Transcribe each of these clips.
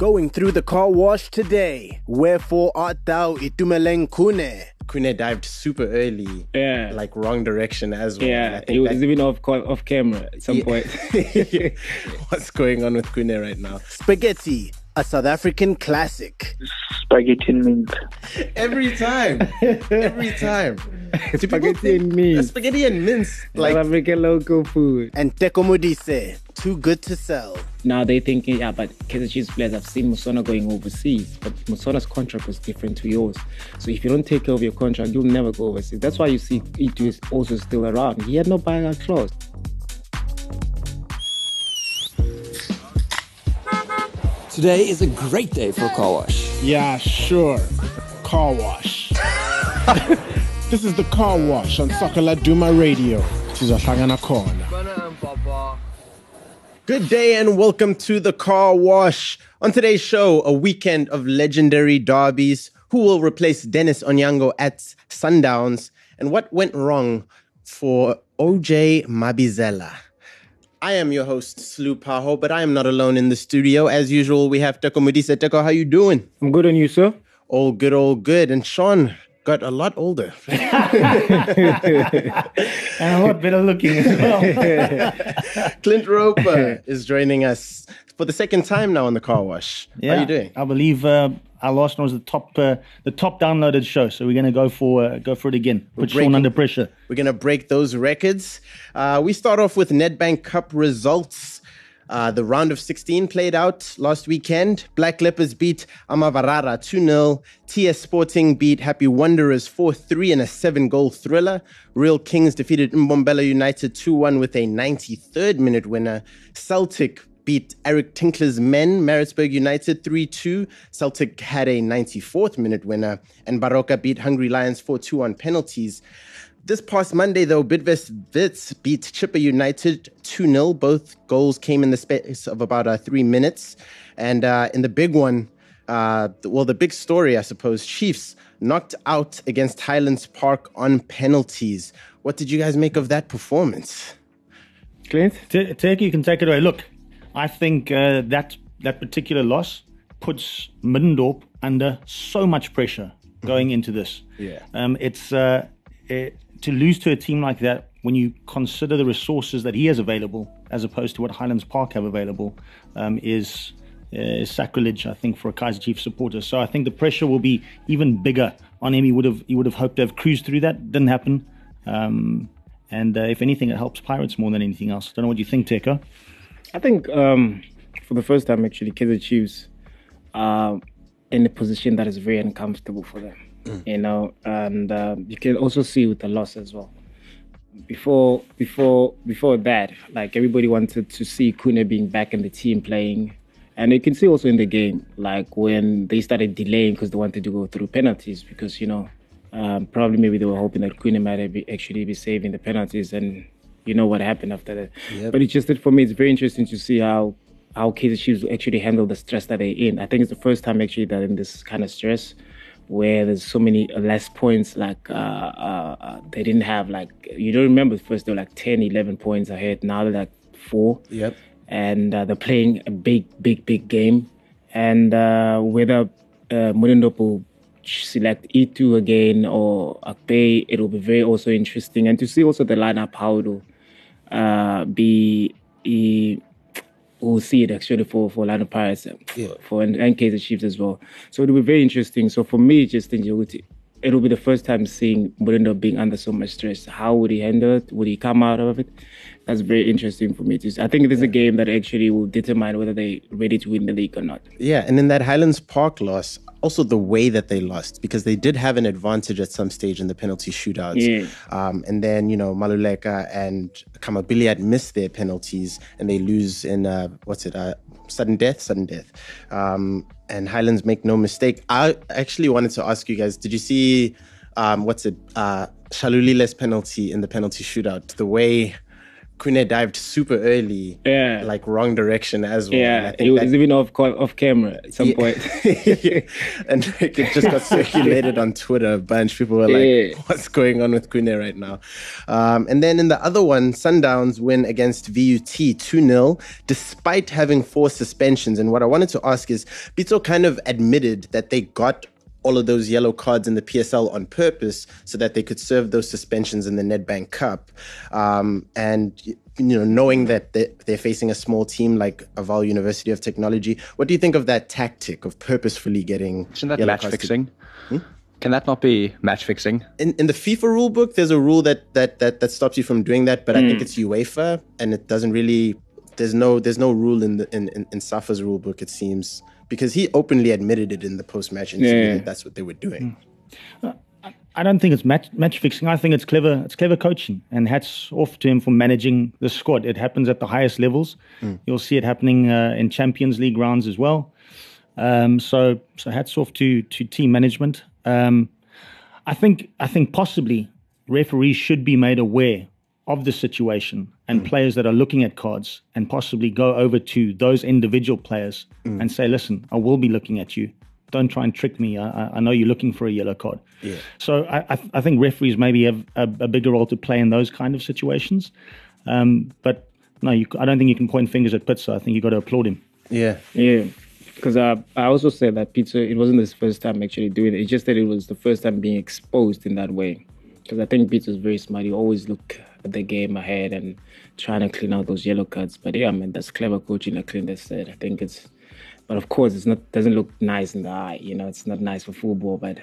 going through the car wash today. Wherefore art thou, Itumeleng Khune? Khune dived super early, like wrong direction as well. Yeah, it was even off camera at some point. What's going on with Khune right now? Spaghetti, a South African classic. Spaghetti and mint. Every time. Spaghetti and mint. Spaghetti and mince. Like South African local food. And Teko Modise, too good to sell. Now they're thinking, yeah, but Kaizer Chiefs players, I've seen Musona going overseas, but Musona's contract was different to yours. So if you don't take care of your contract, you'll never go overseas. That's why you see Itu is also still around. He had no buyout clause. Today is a great day for a car wash. Yeah, sure. Car wash. This is the car wash on Sakala Duma Radio. This is Asangana Corner. Good day and welcome to the car wash. On today's show, a weekend of legendary derbies. Who will replace Dennis Onyango at Sundowns? And what went wrong for OJ Mabizela? I am your host, Slu Pahoo, but I am not alone in the studio. As usual, we have Teko Modise. Teko, how you doing? I'm good, and you, sir? All good, all good. And Sean got a lot older. And a lot better looking as well. Clint Roper is joining us for the second time now on the car wash. Yeah, how are you doing? I believe our last one was the top downloaded show, so we're going to go for it again. Put Sean under pressure. We're going to break those records. We start off with Nedbank Cup results. The round of 16 played out last weekend. Black Leopards beat Amavarara 2-0. TS Sporting beat Happy Wanderers 4-3 in a 7-goal thriller. Real Kings defeated Mbombela United 2-1 with a 93rd-minute winner. Celtic beat Eric Tinkler's men, Maritzburg United 3-2. Celtic had a 94th-minute winner, and Baroka beat Hungry Lions 4-2 on penalties. This past Monday, though, Bidvest Wits beat Chippa United 2-0. Both goals came in the space of about 3 minutes. And in the big one, the big story, I suppose, Chiefs knocked out against Highlands Park on penalties. What did you guys make of that performance? Clint? Turkey, you can take it away. Look, I think that particular loss puts Middendorp under so much pressure going into this. Yeah. To lose to a team like that, when you consider the resources that he has available as opposed to what Highlands Park have available, is sacrilege, I think, for a Kaizer Chiefs supporter. So I think the pressure will be even bigger on him. He would have hoped to have cruised through that. Didn't happen. And if anything, it helps Pirates more than anything else. I don't know what you think, Teko. I think for the first time, actually, Kaizer Chiefs are in a position that is very uncomfortable for them. You know, and you can also see with the loss as well. Before that, like, everybody wanted to see Khune being back in the team playing, and you can see also in the game, like, when they started delaying because they wanted to go through penalties, because, you know, probably maybe they were hoping that Khune might actually be saving the penalties, and you know what happened after that. Yep. But it's just that for me, it's very interesting to see how Kaizer Chiefs actually handle the stress that they're in. I think it's the first time actually that in this kind of stress, where there's so many less points, like they didn't have, like, you don't remember at first they were like 10, 11 points ahead. Now they're like 4. Yep. And they're playing a big game. And whether Middendorp will select Itu again or Akpay, it will be very also interesting. And to see also the lineup, how it will be. We'll see it actually for Orlando Pirates, and Kaizer Chiefs as well. So it'll be very interesting. So for me, just think it'll be the first time seeing Middendorp being under so much stress. How would he handle it? Would he come out of it? That's very interesting for me to see. I think there's a game that actually will determine whether they're ready to win the league or not. Yeah, and in that Highlands Park loss, also the way that they lost, because they did have an advantage at some stage in the penalty shootouts. Yeah. And then, you know, Maluleka and Kamabiliad missed their penalties and they lose in, sudden death. And Highlands make no mistake. I actually wanted to ask you guys, did you see, Shalulile's penalty in the penalty shootout? The way Khune dived super early, like wrong direction as well. Yeah, and I think it was even off camera at some point. And like, it just got circulated on Twitter a bunch. People were like, what's going on with Khune right now? And then in the other one, Sundowns win against VUT 2-0, despite having 4 suspensions. And what I wanted to ask is, Pitso kind of admitted that they got all of those yellow cards in the PSL on purpose so that they could serve those suspensions in the Nedbank Cup. And, you know, knowing that they're facing a small team like Vaal University of Technology, what do you think of that tactic of purposefully getting yellow match cards? Fixing? Can that not be match fixing? In the FIFA rule book, there's a rule that stops you from doing that, but I think it's UEFA, and it doesn't really, there's no rule in SAFA's rule book, it seems. Because he openly admitted it in the post-match interview that that's what they were doing. I don't think it's match fixing. I think it's clever. It's clever coaching, and hats off to him for managing the squad. It happens at the highest levels. You'll see it happening in Champions League rounds as well. So hats off to team management. I think possibly referees should be made aware of the situation and players that are looking at cards, and possibly go over to those individual players and say, listen, I will be looking at you. Don't try and trick me. I know you're looking for a yellow card. Yeah. So I think referees maybe have a bigger role to play in those kind of situations. But no, I don't think you can point fingers at Pitso. I think you got to applaud him. Yeah. Because I also said that Pitso, it wasn't his first time actually doing it. It's just that it was the first time being exposed in that way. Because I think Pitso is very smart. He always look the game ahead and trying to clean out those yellow cards. But yeah, I mean, that's clever coaching, like Clint has said. I think it's, but of course it's not, doesn't look nice in the eye, you know, it's not nice for football, but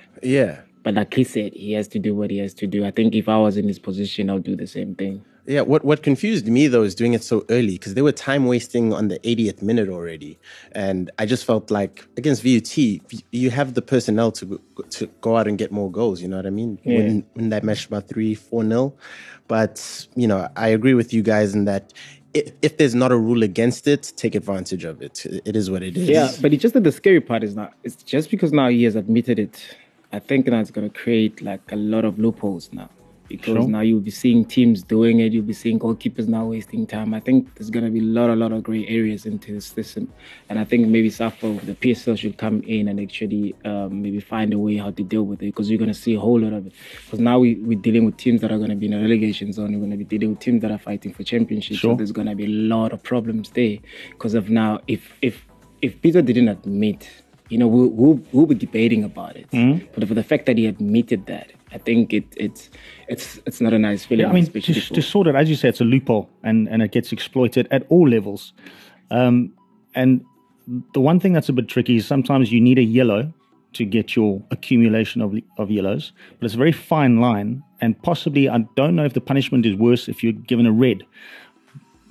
like he said, he has to do what he has to do. I think if I was in his position, I would do the same thing. Yeah, what confused me, though, is doing it so early, because they were time-wasting on the 80th minute already. And I just felt like, against VUT, you have the personnel to go out and get more goals, you know what I mean? Yeah. When that match about 3-4-0. But, you know, I agree with you guys in that if there's not a rule against it, take advantage of it. It is what it is. Yeah, but it's just that the scary part is now, it's just because now he has admitted it, I think now it's going to create, like, a lot of loopholes now. Because now you'll be seeing teams doing it, you'll be seeing goalkeepers now wasting time. I think there's going to be a lot of grey areas into this system. And I think maybe SAFA, the PSL should come in and actually maybe find a way how to deal with it, because you're going to see a whole lot of it. Because now we're dealing with teams that are going to be in a relegation zone, we're going to be dealing with teams that are fighting for championships. So there's going to be a lot of problems there because of now, if Pitso didn't admit, you know, we'll be debating about it. But for the fact that he admitted that, I think it's not a nice feeling. Yeah, I mean, to sort it, as you say, it's a loophole, and it gets exploited at all levels. And the one thing that's a bit tricky is sometimes you need a yellow to get your accumulation of yellows, but it's a very fine line, and possibly, I don't know if the punishment is worse if you're given a red,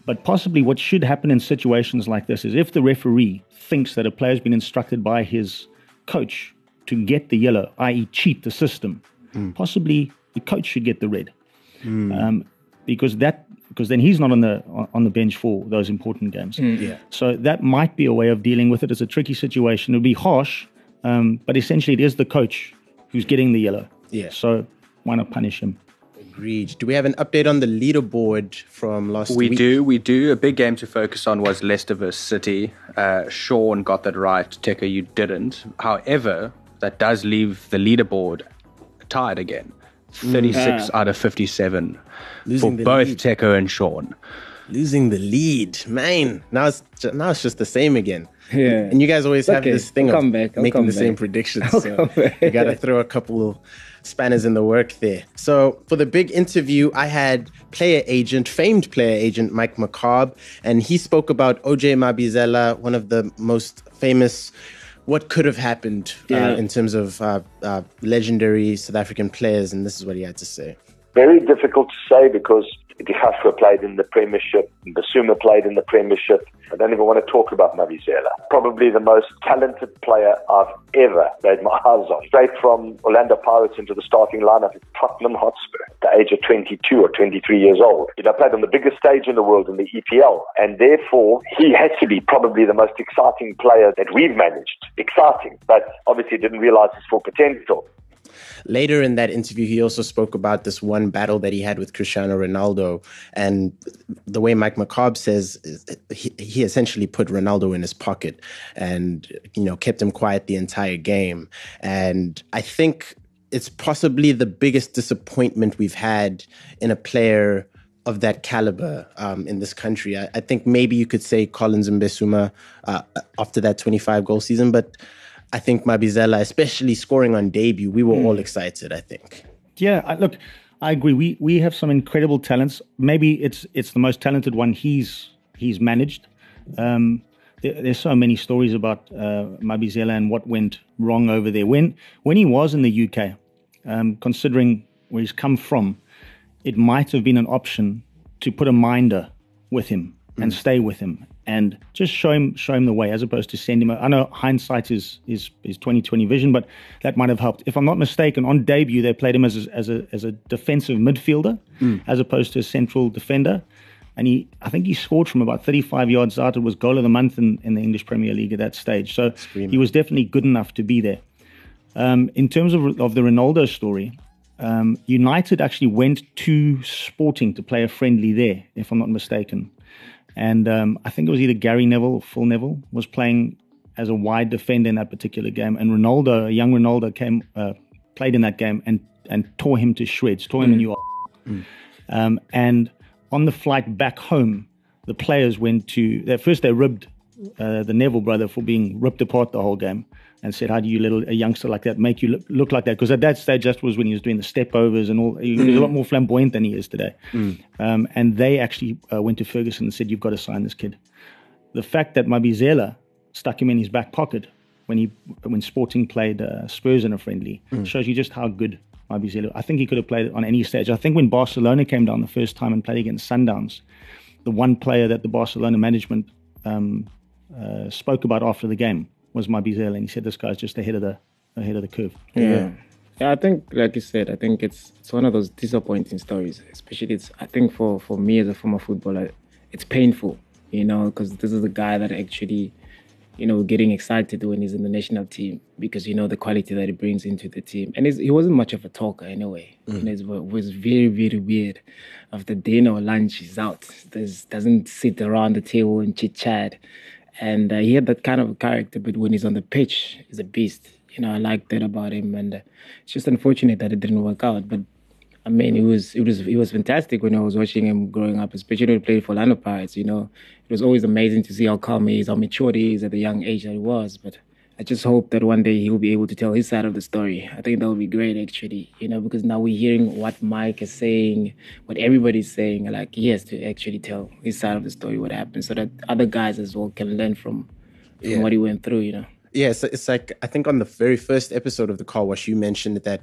but possibly what should happen in situations like this is if the referee thinks that a player's been instructed by his coach to get the yellow, i.e. cheat the system, possibly the coach should get the red, because then he's not on the bench for those important games. So that might be a way of dealing with it. It's a tricky situation. It would be harsh, but essentially it is the coach who's getting the yellow. So why not punish him? Agreed. Do we have an update on the leaderboard from last week? We do. A big game to focus on was Leicester versus City. Sean got that right. Teko, you didn't. However, that does leave the leaderboard tied again, 36 out of 57 for both Teko and Sean. Losing the lead, man. Now it's just the same again. Yeah. And you guys always have this thing of making the same predictions. So you got to throw a couple of spanners in the work there. So for the big interview, I had famed player agent Mike McCobb, and he spoke about OJ Mabizela, one of the most famous. What could have happened in terms of legendary South African players, and this is what he had to say. Very difficult to say because Dikhafra played in the Premiership, Mbesuma played in the Premiership. I don't even want to talk about Mabizela. Probably the most talented player I've ever laid my eyes on. Straight from Orlando Pirates into the starting lineup at Tottenham Hotspur at the age of 22 or 23 years old. You know, played on the biggest stage in the world in the EPL, and therefore he has to be probably the most exciting player that we've managed. Exciting, but obviously didn't realise his full potential. Later in that interview, he also spoke about this one battle that he had with Cristiano Ronaldo. And the way Mike McCobb says, he essentially put Ronaldo in his pocket and, you know, kept him quiet the entire game. And I think it's possibly the biggest disappointment we've had in a player of that caliber in this country. I think maybe you could say Collins and Mbesuma after that 25-goal season, but I think Mabizela, especially scoring on debut, we were all excited, I think. Yeah, look, I agree. We have some incredible talents. Maybe it's the most talented one he's managed. There's so many stories about Mabizela and what went wrong over there. When he was in the UK, considering where he's come from, it might have been an option to put a minder with him and stay with him and just show him the way, as opposed to send him. I know hindsight is 20/20 vision, but that might have helped. If I'm not mistaken, on debut they played him as a defensive midfielder as opposed to a central defender, and I think he scored from about 35 yards out. It was goal of the month in the English Premier League at that stage. So he was definitely good enough to be there. In terms of the Ronaldo story. United actually went to Sporting to play a friendly there, if I'm not mistaken. And I think it was either Gary Neville or Phil Neville was playing as a wide defender in that particular game. And Ronaldo, young Ronaldo, played in that game and tore him to shreds, tore him in your and on the flight back home, the players went to... At first they ribbed the Neville brother for being ripped apart the whole game, and said, how do you let a youngster like that make you look like that? Because at that stage, that was when he was doing the step-overs and all. He was a lot more flamboyant than he is today. And they actually went to Ferguson and said, you've got to sign this kid. The fact that Mabizela stuck him in his back pocket when Sporting played Spurs in a friendly shows you just how good Mabizela... I think he could have played it on any stage. I think when Barcelona came down the first time and played against Sundowns, the one player that the Barcelona management spoke about after the game was Mabizela, and he said this guy's just ahead of the curve. Yeah, I think, like you said, I think it's one of those disappointing stories. Especially, I think for me as a former footballer, it's painful, you know, because this is a guy that actually, you know, getting excited when he's in the national team, because you know the quality that he brings into the team. And he wasn't much of a talker anyway. And it was very, very weird. After dinner or lunch, he's out. Doesn't sit around the table and chit chat. And he had that kind of character, but when he's on the pitch, he's a beast. You know, I like that about him, and it's just unfortunate that it didn't work out. But I mean, it was fantastic when I was watching him growing up, especially when he played for Orlando Pirates. You know, it was always amazing to see how calm he is, how mature he is at the young age that he was. But I just hope that one day he will be able to tell his side of the story. I think that would be great, actually, you know, because now we're hearing what Mike is saying, what everybody's saying. Like, he has to actually tell his side of the story, what happened, so that other guys as well can learn from what he went through, you know. Yeah, so it's like, I think on the very first episode of The Car Wash, you mentioned that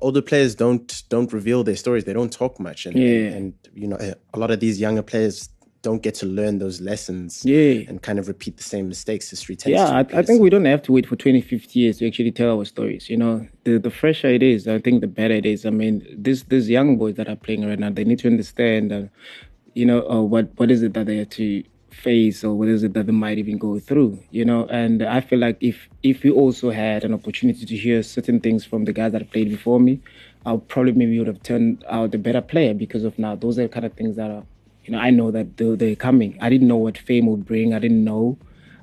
older players don't reveal their stories. They don't talk much. And you know, a lot of these younger players don't get to learn those lessons and kind of repeat the same mistakes history tends to repeat. I think we don't have to wait for 20, 50 years to actually tell our stories. You know, the fresher it is, I think the better it is. I mean, these young boys that are playing right now, they need to understand, you know, what is it that they have to face, or what is it that they might even go through, you know. And I feel like if we also had an opportunity to hear certain things from the guys that played before me, I probably maybe would have turned out a better player, because of now, those are the kind of things that are... You know, I know that they're coming. I didn't know what fame would bring. I didn't know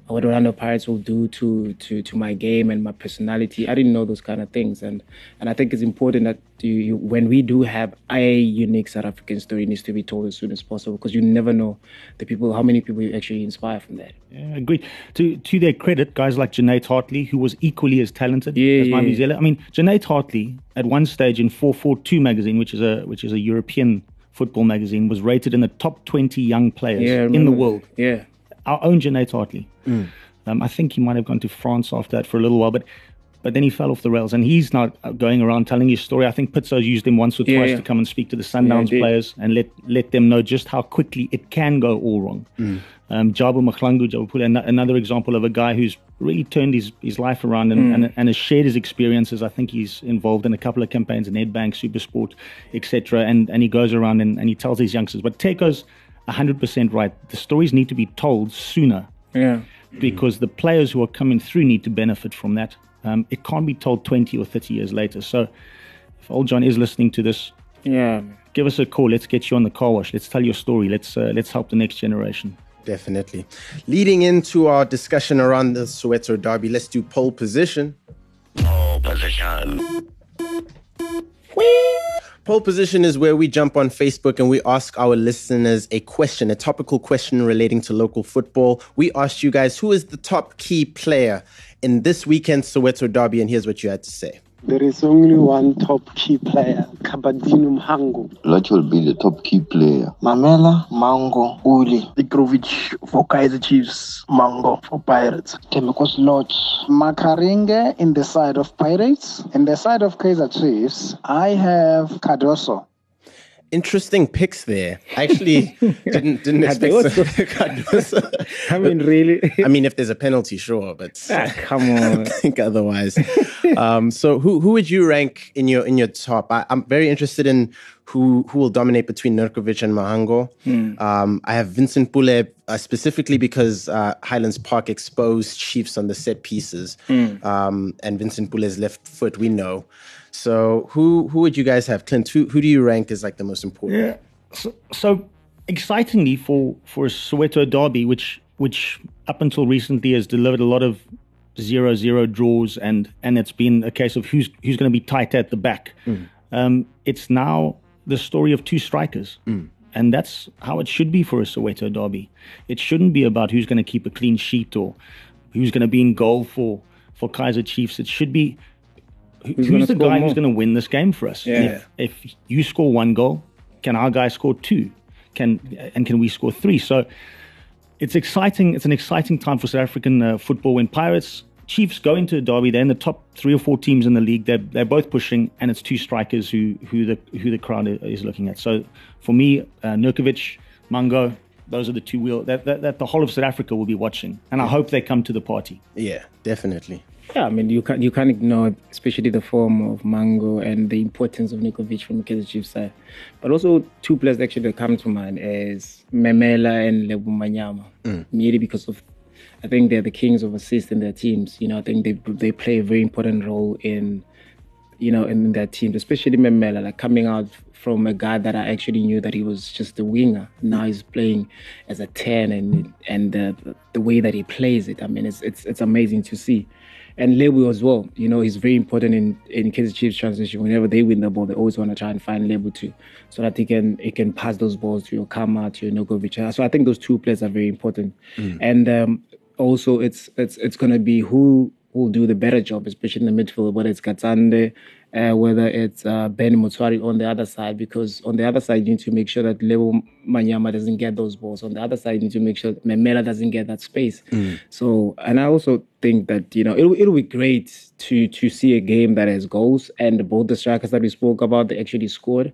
what Orlando Pirates will do to my game and my personality. I didn't know those kind of things. And I think it's important that when we do have a unique South African story, it needs to be told as soon as possible, because you never know how many people you actually inspire from that. Yeah, agreed. To their credit, guys like Jannate Hartley, who was equally as talented as Mabizela. I mean, Jannate Hartley, at one stage in 442 magazine, which is a European football magazine, was rated in the top 20 young players in the world. Yeah, our own Jannate Hartley. I think he might have gone to France after that for a little while, but then he fell off the rails, and he's now going around telling his story. I think Pitso used him once or twice to come and speak to the Sundowns players and let them know just how quickly it can go all wrong. Jabo Pule, another example of a guy who's really turned his life around and has shared his experiences. I think he's involved in a couple of campaigns in Nedbank, Supersport, etc. And he goes around and he tells these youngsters. But Teko's 100% right. The stories need to be told sooner. Yeah. because the players who are coming through need to benefit from that. It can't be told 20 or 30 years later. So if old John is listening to this, give us a call. Let's get you on the car wash. Let's tell your story. Let's help the next generation. Definitely. Leading into our discussion around the Soweto derby, let's do pole position. Pole position. Whee! Pole position is where we jump on Facebook and we ask our listeners a question, a topical question relating to local football. We asked you guys, who is the top key player in this weekend's Soweto derby? And here's what you had to say. There is only one top key player, Gabadinho Mhango. Lodge will be the top key player. Mamela, Mhango, Uli. Nurkovic for Kaizer Chiefs, Mhango for Pirates. Kemekos Lodge. Makaringe in the side of Pirates. In the side of Kaizer Chiefs, I have Cardoso. Interesting picks there. I actually didn't expect Cardoso. I mean, really? I mean, if there's a penalty, sure, but come on. I think otherwise. So who would you rank in your top? I'm very interested in who will dominate between Nurkovic and Mhango. I have Vincent Pule specifically because Highlands Park exposed Chiefs on the set pieces. And Vincent Pule's left foot, we know. So who would you guys have? Clint, who do you rank as like the most important? Yeah. So excitingly for Soweto derby, which up until recently has delivered a lot of 0-0 draws and it's been a case of who's going to be tight at the back. It's now the story of two strikers. And that's how it should be for a Soweto derby. It shouldn't be about who's going to keep a clean sheet or who's going to be in goal for Kaizer Chiefs. It should be who's the guy who's going to win this game for us. Yeah. If you score one goal, can our guy score two? Can we score three? So it's exciting. It's an exciting time for South African football. When Pirates, Chiefs go into a derby, they're in the top 3 or 4 teams in the league. They're both pushing, and it's two strikers who the crowd is looking at. So for me, Nurkovic, Mhango, those are the two wheel that the whole of South Africa will be watching, and I hope they come to the party. Yeah, definitely. Yeah, I mean, you can't ignore, especially the form of Mhango and the importance of Nurkovic from the Kaizer Chiefs side. But also, two players actually that come to mind is Mamela and Lebo Manyama, merely because of, I think they're the kings of assists in their teams. You know, I think they play a very important role in their teams, especially Mamela, like coming out from a guy that I actually knew that he was just a winger. Now he's playing as a 10 and the way that he plays it, I mean, it's amazing to see. And Lebo as well, you know, he's very important in Kaizer Chiefs transition. Whenever they win the ball, they always want to try and find Lebo too, so that he can pass those balls to your Kama, to your Nurkovic. So I think those two players are very important. And also, it's going to be who will do the better job, especially in the midfield, whether it's Katsande, whether it's Ben Mutwari on the other side, because on the other side, you need to make sure that Lebo Manyama doesn't get those balls. On the other side, you need to make sure that Mamela doesn't get that space. So, and I also think that, you know, it'll be great to see a game that has goals and both the strikers that we spoke about, they actually scored.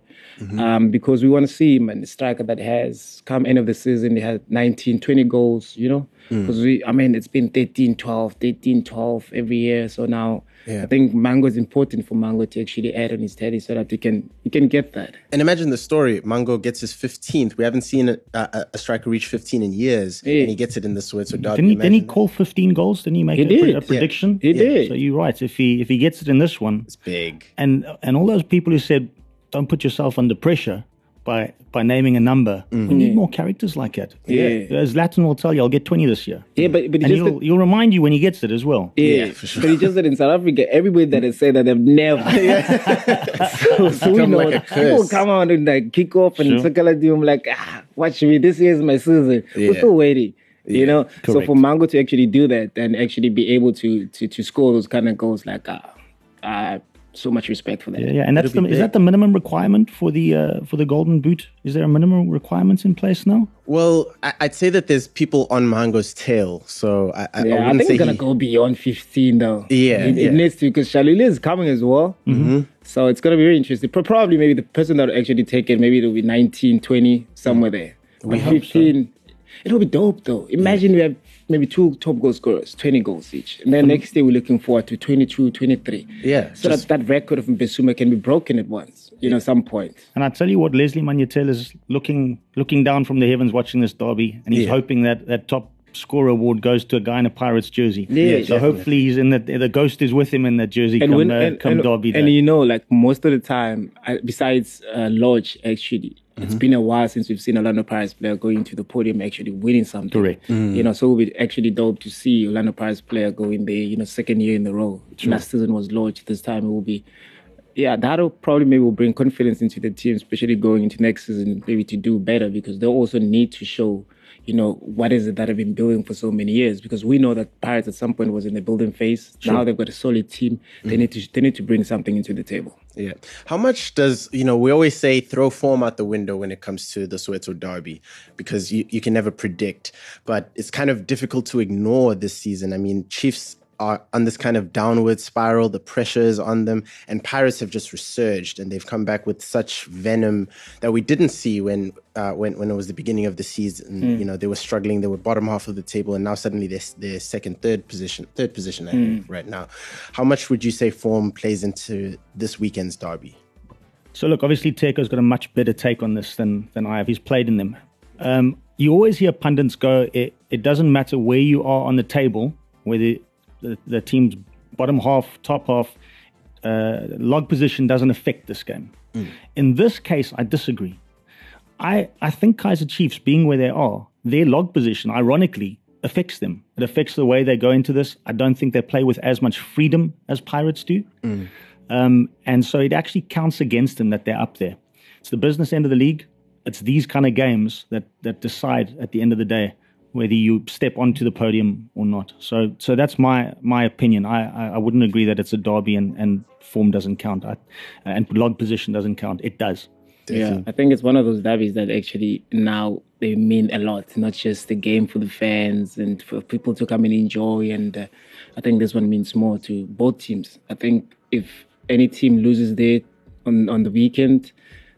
Because we want to see, man, a striker that has come end of the season, they had 19, 20 goals, you know, because it's been 13, 12 every year. So now I think Mhango is important for Mhango to actually add on his tally so that he can get that. And imagine the story. Mhango gets his 15th. We haven't seen a striker reach 15 in years, and he gets it in the Soweto derby. Didn't he call 15 goals? Didn't he make a prediction? He did. So you're right. If he gets it in this one, it's big. And all those people who said, don't put yourself under pressure by naming a number. We need more characters like that. As Zlatan will tell you, I'll get 20 this year. He'll remind you when he gets it as well. Yeah, for sure. But he just said in South Africa, everybody that has said that they've never. So we know, like people come out and like kick off and I'm like, watch me, this year's my season. We're still waiting. You know? Correct. So for Mhango to actually do that and actually be able to score those kind of goals, like so much respect for that. Yeah, and is that the minimum requirement for the Golden Boot? Is there a minimum requirement in place now? Well, I'd say that there's people on Mhango's tail, so I think it's gonna go beyond 15 though. Yeah, it needs to, because Shalile is coming as well. So it's gonna be very interesting. Probably maybe the person that will actually take it, maybe it'll be 19, 20, somewhere there. We but hope 15. So. It'll be dope though. Imagine we have maybe 2 top goal scorers, 20 goals each. And then next day we're looking forward to 22, 23. Yeah. So that record of Mbesuma can be broken at once, you know, some point. And I tell you what, Leslie Magnetel is looking down from the heavens watching this derby, and he's hoping that top scorer award goes to a guy in a Pirates jersey. Yeah, so hopefully he's in that. The ghost is with him in that jersey. And come derby day. And you know, like most of the time, besides Lodge, actually, it's been a while since we've seen Orlando Pirates player going to the podium actually winning something. Correct. You know, so it would be actually dope to see Orlando Pirates player go in there, you know, second year in a row. True. Last season was Lodge. This time it will be. Yeah, that'll probably maybe will bring confidence into the team, especially going into next season, maybe to do better, because they also need to show, you know, what is it that I've been doing for so many years, because we know that Pirates at some point was in the building phase. Sure. Now they've got a solid team. They need to bring something into the table. Yeah. How much does, you know, we always say throw form out the window when it comes to the Soweto derby, because you can never predict, but it's kind of difficult to ignore this season. I mean, Chiefs are on this kind of downward spiral, the pressure is on them, and Pirates have just resurged, and they've come back with such venom that we didn't see when it was the beginning of the season. You know, they were struggling, they were bottom half of the table, and now suddenly they're third position right now. How much would you say form plays into this weekend's derby? So look, obviously Teko's got a much better take on this than I have. He's played in them. You always hear pundits go, it doesn't matter where you are on the table, whether the team's bottom half, top half, log position doesn't affect this game. In this case, I disagree. I think Kaizer Chiefs, being where they are, their log position, ironically, affects them. It affects the way they go into this. I don't think they play with as much freedom as Pirates do. And so it actually counts against them that they're up there. It's the business end of the league. It's these kind of games that decide at the end of the day whether you step onto the podium or not. So that's my opinion. I wouldn't agree that it's a derby and form doesn't count. And log position doesn't count. It does. Definitely. Yeah, I think it's one of those derbies that actually now they mean a lot, not just the game for the fans and for people to come and enjoy. And I think this one means more to both teams. I think if any team loses there on the weekend,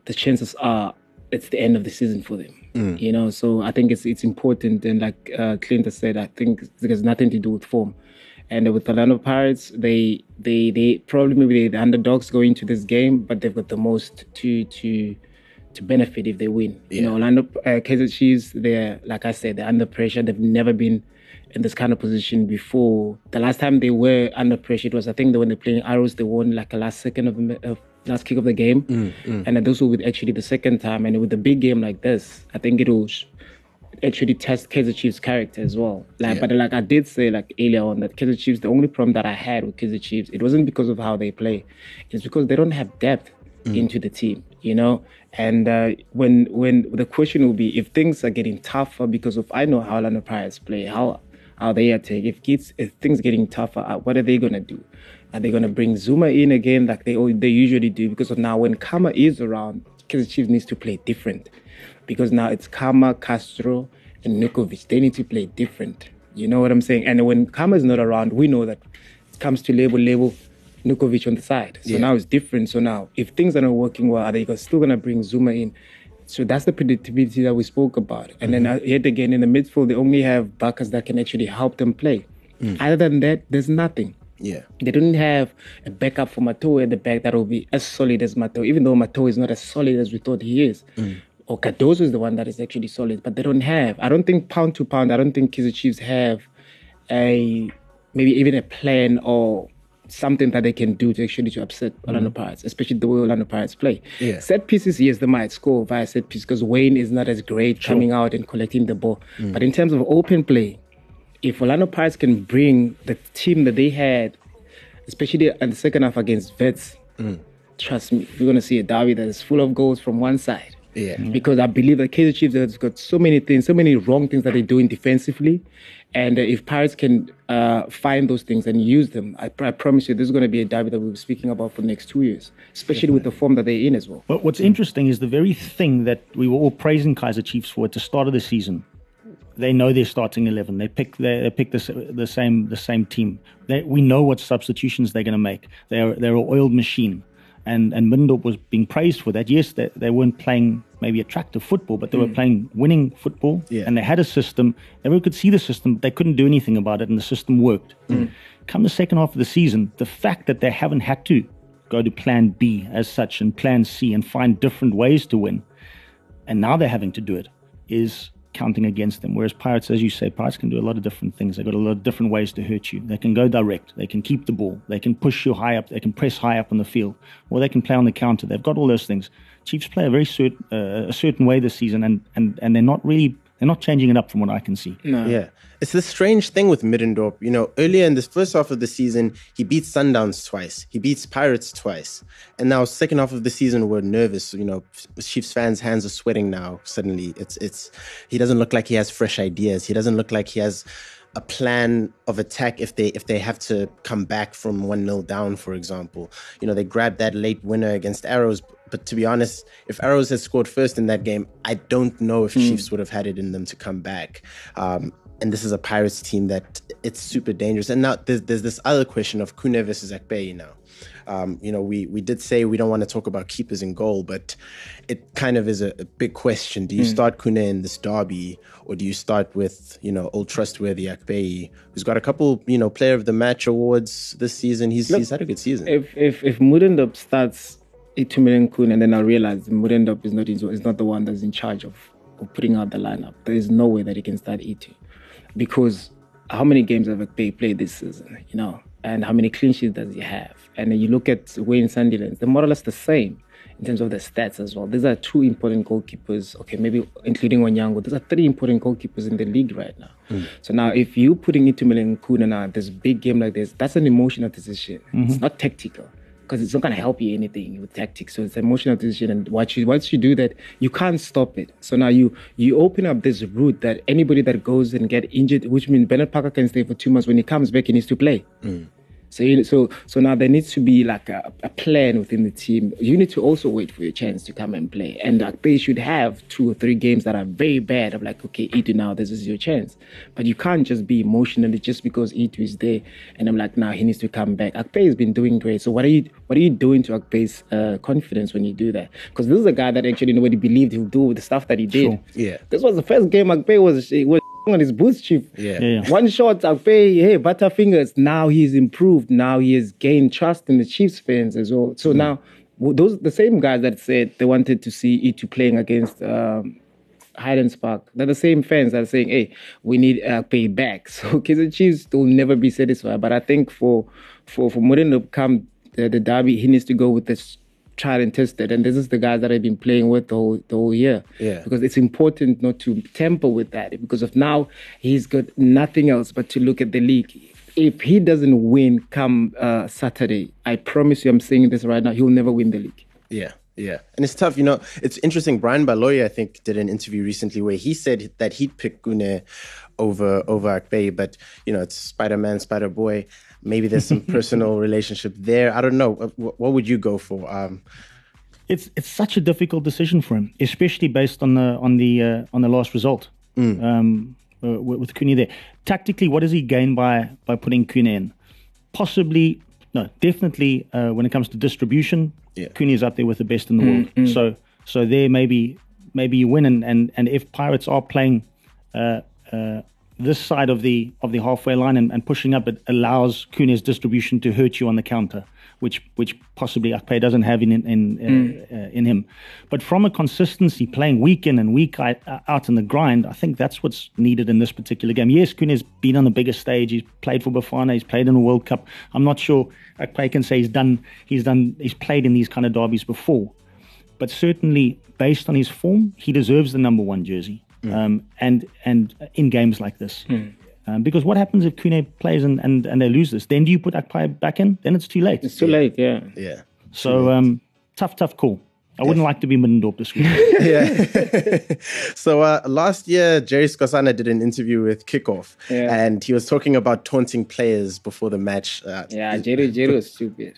the chances are it's the end of the season for them. You know, so I think it's important, and like Clint has said, I think it has nothing to do with form. And with Orlando Pirates, they probably maybe the underdogs go into this game, but they've got the most to benefit if they win. Yeah. You know, Orlando Kaizer Chiefs, they're, like I said, they're under pressure. They've never been in this kind of position before. The last time they were under pressure, it was, I think, when they were playing Arrows, they won like the last second of last kick of the game. And this will be actually the second time. And with a big game like this, I think it will actually test Kaizer Chiefs' character as well. But like I did say like earlier on, that Kaizer Chiefs, the only problem that I had with Kaizer Chiefs, it wasn't because of how they play. It's because they don't have depth into the team, you know. And when the question will be, if things are getting tougher, because of I know how Orlando Pirates play, how they attack, if things are getting tougher, what are they going to do? Are they going to bring Zuma in again like they usually do? Because of now when Kama is around, Kaizer Chiefs needs to play different. Because now it's Kama, Castro, and Nurkovic. They need to play different. You know what I'm saying? And when Kama is not around, we know that it comes to Lebo Nurkovic on the side. So now it's different. So now if things are not working well, are they still going to bring Zuma in? So that's the predictability that we spoke about. And then yet again, in the midfield, they only have backers that can actually help them play. Other than that, there's nothing. Yeah, they don't have a backup for Matoa at the back that will be as solid as Matoa, even though Matoa is not as solid as we thought he is. Or Cardozo is the one that is actually solid, but they don't have. I don't think pound to pound, I don't think Kaizer Chiefs have maybe even a plan or something that they can do to upset Orlando Pirates, especially the way Orlando Pirates play. Yeah. Set pieces, yes, they might score via set pieces because Wayne is not as great coming out and collecting the ball. But in terms of open play, if Orlando Pirates can bring the team that they had, especially in the second half against Vets, trust me, we're going to see a derby that is full of goals from one side. Yeah, because I believe that Kaizer Chiefs has got so many wrong things that they're doing defensively, and if Pirates can find those things and use them, I promise you this is going to be a derby that we'll be speaking about for the next 2 years, especially with the form that they're in as well. But what's interesting is the very thing that we were all praising Kaizer Chiefs for at the start of the season. They know they're starting 11. They pick the same team. We know what substitutions they're going to make. They're an oiled machine. And Middendorp was being praised for that. Yes, they weren't playing maybe attractive football, but they were playing winning football. Yeah. And they had a system. Everyone could see the system, but they couldn't do anything about it, and the system worked. Come the second half of the season, the fact that they haven't had to go to plan B as such and plan C and find different ways to win, and now they're having to do it, is counting against them. Whereas Pirates, as you say, Pirates can do a lot of different things. They've got a lot of different ways to hurt you. They can go direct. They can keep the ball. They can push you high up. They can press high up on the field. Or they can play on the counter. They've got all those things. Chiefs play a very certain way this season, and they're not changing it up from what I can see. No. Yeah. It's this strange thing with Middendorp. You know, earlier in this first half of the season, he beat Sundowns twice. He beats Pirates twice. And now second half of the season, we're nervous. You know, Chiefs fans' hands are sweating now. Suddenly, it's he doesn't look like he has fresh ideas. He doesn't look like he has a plan of attack if they have to come back from 1-0 down, for example. You know, they grabbed that late winner against Arrows. But to be honest, if Arrows had scored first in that game, I don't know if Chiefs would have had it in them to come back. And this is a Pirates team that it's super dangerous. And now there's this other question of Khune versus Akpeyi now. You know, we did say we don't want to talk about keepers in goal, but it kind of is a big question. Do you start Khune in this derby, or do you start with, you know, old trustworthy Akpeyi, who's got a couple, you know, player of the match awards this season? He's had a good season. If Middendorp starts Itumeleng Khune, and then I realized Middendorp is not the one that's in charge of putting out the lineup. There is no way that he can start Itu, because how many games have they played this season, you know, and how many clean sheets does he have? And you look at Wayne Sunderland, they're more or less the same in terms of the stats as well. These are two important goalkeepers, okay, maybe including Onyango. These are three important goalkeepers in the league right now. So now if you're putting Itumeleng Khune now, this big game like this, that's an emotional decision. It's not tactical, because it's not going to help you anything with tactics. So it's an emotional decision, and once you do that, you can't stop it. So now you open up this route that anybody that goes and get injured, which means Bernard Parker can stay for 2 months. When he comes back, he needs to play. So now there needs to be like a plan within the team. You need to also wait for your chance to come and play. And Akpeyi should have 2 or 3 games that are very bad. Of like, okay, Itu, now this is your chance. But you can't just be emotionally just because Itu is there. And I'm like, now he needs to come back. Akpeyi has been doing great. So what are you doing to Akpeyi's confidence when you do that? Because this is a guy that actually nobody believed he'll do with the stuff that he did. Sure. Yeah. This was the first game Akpeyi was on his boots, Chief. Yeah. One shot, Akpeyi, hey, butterfingers. Now he's improved. Now he has gained trust in the Chiefs fans as well. So now, those the same guys that said they wanted to see Itu playing against Highlands Park, they're the same fans that are saying, hey, we need Akpeyi back. So Kaizer Chiefs will never be satisfied. But I think for Mourinho come the derby, he needs to go with this tried and tested, and this is the guys that I've been playing with the whole year. Yeah. Because it's important not to tamper with that, because of now he's got nothing else but to look at the league. If he doesn't win come Saturday, I promise you, I'm saying this right now, he'll never win the league. Yeah. And it's tough, you know. It's interesting. Brian Baloyi, I think, did an interview recently where he said that he'd pick Khune over Akpeyi, but, you know, it's Spider-Man, Spider-Boy. Maybe there's some personal relationship there. I don't know. What would you go for? It's such a difficult decision for him, especially based on the last result with Khune there. Tactically, what does he gain by putting Khune in? Definitely, when it comes to distribution, Khune is up there with the best in the world. So there maybe you win, and if Pirates are playing this side of the halfway line and pushing up, it allows Kune's distribution to hurt you on the counter, which possibly Akpeyi doesn't have in him. But from a consistency, playing week in and week out in the grind, I think that's what's needed in this particular game. Yes, Kune's been on the biggest stage. He's played for Bafana. He's played in the World Cup. I'm not sure Akpeyi can say he's played in these kind of derbies before, but certainly based on his form, he deserves the number one jersey. And in games like this. Because what happens if Khune plays and they lose this? Then do you put Akpeyi back in? Then it's too late. It's too late, yeah. So tough call. I wouldn't like to be Middendorp this week. So last year, Jerry Skosana did an interview with Kickoff, and he was talking about taunting players before the match. Jerry was stupid.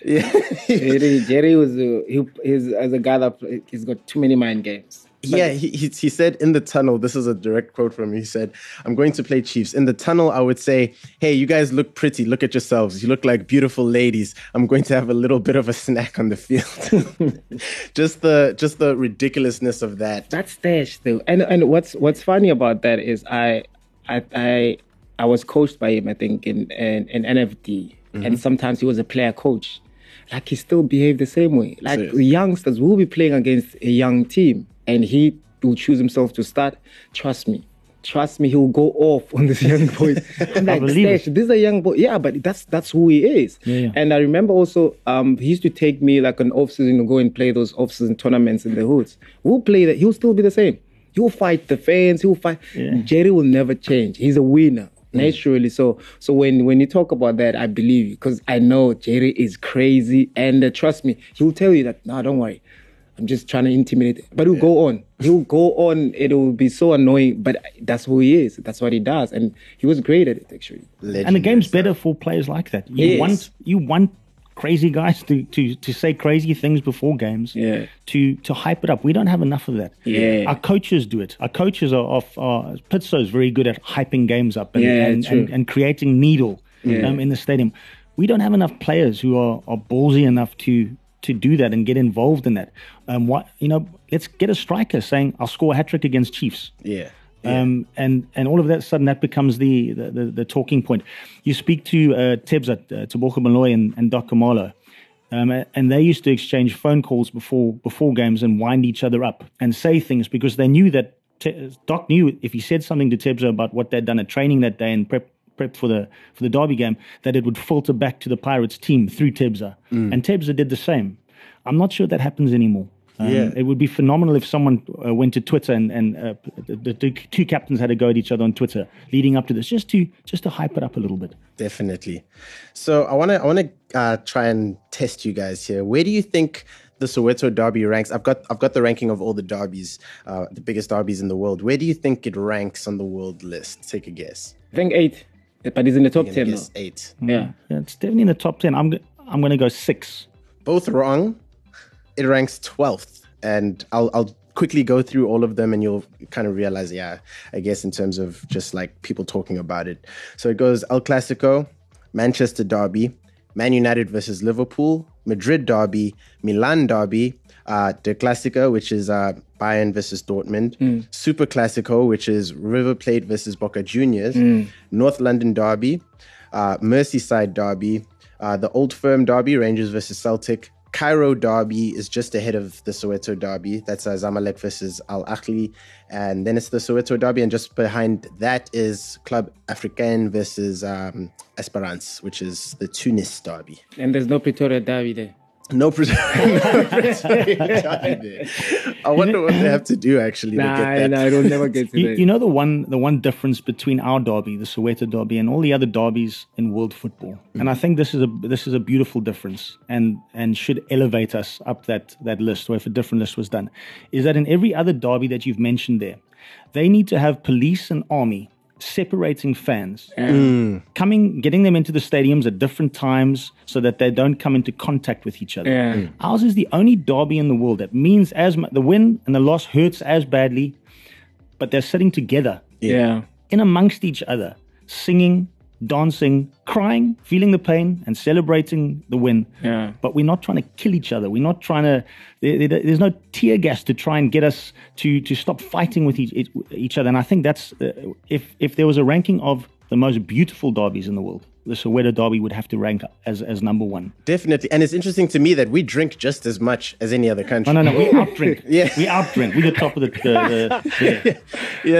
Jerry was as a guy that he's got too many mind games. Yeah, he said in the tunnel, this is a direct quote from him, he said, "I'm going to play Chiefs. In the tunnel, I would say, hey, you guys look pretty. Look at yourselves. You look like beautiful ladies. I'm going to have a little bit of a snack on the field." just the ridiculousness of that. That's dash though. And what's funny about that is I was coached by him, I think, in NFD. And sometimes he was a player coach. Like, he still behaved the same way. Like, seriously, youngsters will be playing against a young team, and he will choose himself to start. Trust me, trust me, he'll go off on these young boys. I'm like, Stash, this is a young boy. Yeah, but that's who he is. Yeah, yeah. And I remember also, he used to take me like an off-season to go and play those off-season tournaments in the hoods. We'll play that. He'll still be the same. He'll fight the fans. He'll fight. Yeah. Jerry will never change. He's a winner. Naturally, so when you talk about that, I believe you, because I know Jerry is crazy, and trust me, he'll tell you that, no, don't worry, I'm just trying to intimidate. But he'll go on. He'll go on. It'll be so annoying, but that's who he is. That's what he does, and he was great at it, actually. Legendary. And the game's better for players like that. You want crazy guys to say crazy things before games. Yeah. To hype it up. We don't have enough of that. Yeah. Our coaches do it. Our coaches are Pitso is very good at hyping games up and creating needle in the stadium. We don't have enough players who are ballsy enough to do that and get involved in that. Let's get a striker saying, I'll score a hat-trick against Chiefs. Yeah. And all of that sudden that becomes the talking point. You speak to Tebs at Tebogo Maloyi and Doc Kamalo, and they used to exchange phone calls before games and wind each other up and say things, because they knew that Doc knew if he said something to Tebs about what they'd done at training that day and prep for the derby game, that it would filter back to the Pirates team through Tebs. Mm. And Tebs did the same. I'm not sure that happens anymore. It would be phenomenal if someone went to Twitter and the two captains had a go at each other on Twitter leading up to this, just to hype it up a little bit. Definitely. So I want to try and test you guys here. Where do you think the Soweto derby ranks? I've got the ranking of all the derbies, the biggest derbies in the world. Where do you think it ranks on the world list? Take a guess. I think 8, but it's in the top 10. Guess 8. Mm. Yeah, it's definitely in the top 10. I'm going to go 6. Both wrong. It ranks 12th, and I'll quickly go through all of them and you'll kind of realize, I guess in terms of just like people talking about it. So it goes El Clasico, Manchester derby, Man United versus Liverpool, Madrid derby, Milan derby, De Clasico, which is Bayern versus Dortmund, Super Clasico, which is River Plate versus Boca Juniors, North London derby, Merseyside derby, the Old Firm derby, Rangers versus Celtic, Cairo derby is just ahead of the Soweto derby. That's Zamalek versus Al Ahly. And then it's the Soweto derby. And just behind that is Club Africain versus Esperance, which is the Tunis derby. And there's no Pretoria derby there. No Pretoria derby there. I wonder what they have to do, actually, to get that. No, it'll never get to that. You know the one difference between our derby, the Soweto derby, and all the other derbies in world football? Mm-hmm. And I think this is a beautiful difference and should elevate us up that list, or if a different list was done, is that in every other derby that you've mentioned there, they need to have police and army separating fans, getting them into the stadiums at different times so that they don't come into contact with each other. Yeah. Mm. Ours is the only derby in the world that means as much, the win and the loss hurts as badly, but they're sitting together, in amongst each other, singing, dancing, crying, feeling the pain, and celebrating the win. Yeah. But we're not trying to kill each other. We're not trying to. There's no tear gas to try and get us to stop fighting with each other. And I think that's if there was a ranking of the most beautiful derbies in the world, the Soweto derby would have to rank as number 1. Definitely. And it's interesting to me that we drink just as much as any other country. No, we outdrink. We're the top of the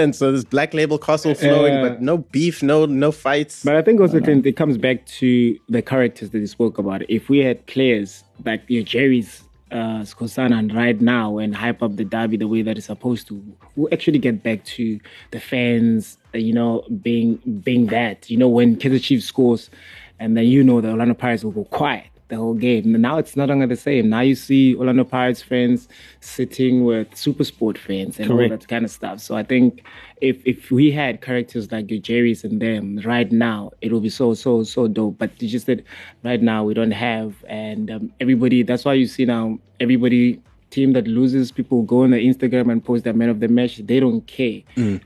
and so there's Black Label Castle flowing, but no beef, no fights. But I think also, Clint, it comes back to the characters that you spoke about. If we had players like your Jerry's, Skosanan right now, and hype up the derby the way that it's supposed to, we'll actually get back to the fans, being that, when Kaizer Chiefs scores, and then the Orlando Pirates will go quiet the whole game. Now it's no longer the same. Now you see Orlando Pirates fans sitting with SuperSport fans and all that kind of stuff. So I think if we had characters like your Jerry's and them right now, it would be so dope. But it's just that right now we don't have, and everybody, that's why you see now everybody, team that loses, people go on their Instagram and post their man of the match. They don't care.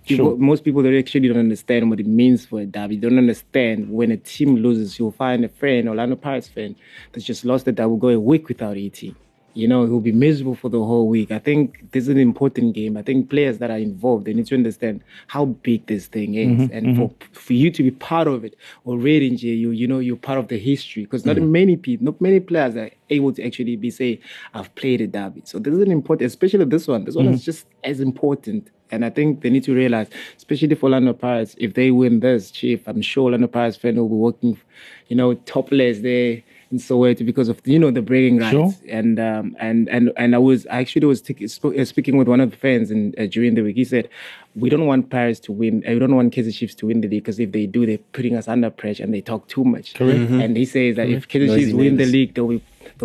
Most people, they actually don't understand what it means for a derby. They don't understand when a team loses. You'll find a friend, Orlando Pirates fan, that's just lost it, that will go a week without eating. He'll be miserable for the whole week. I think this is an important game. I think players that are involved, they need to understand how big this thing is. For you to be part of it already, you're part of the history. Because not many players are able to actually be saying, I've played a derby. So this is an important, especially this one. This one is just as important And I think they need to realize, especially for Orlando Pirates, if they win this, Chief, I'm sure Orlando Pirates fans will be working, you know, topless there in Soweto because of, you know, the bragging rights. Sure. And I actually was speaking with one of the fans during the week. He said, we don't want Pirates to win. We don't want Kaizer Chiefs to win the league because if they do, they're putting us under pressure and they talk too much. Correct. Mm-hmm. And he says that if Kaizer Chiefs win the league, there'll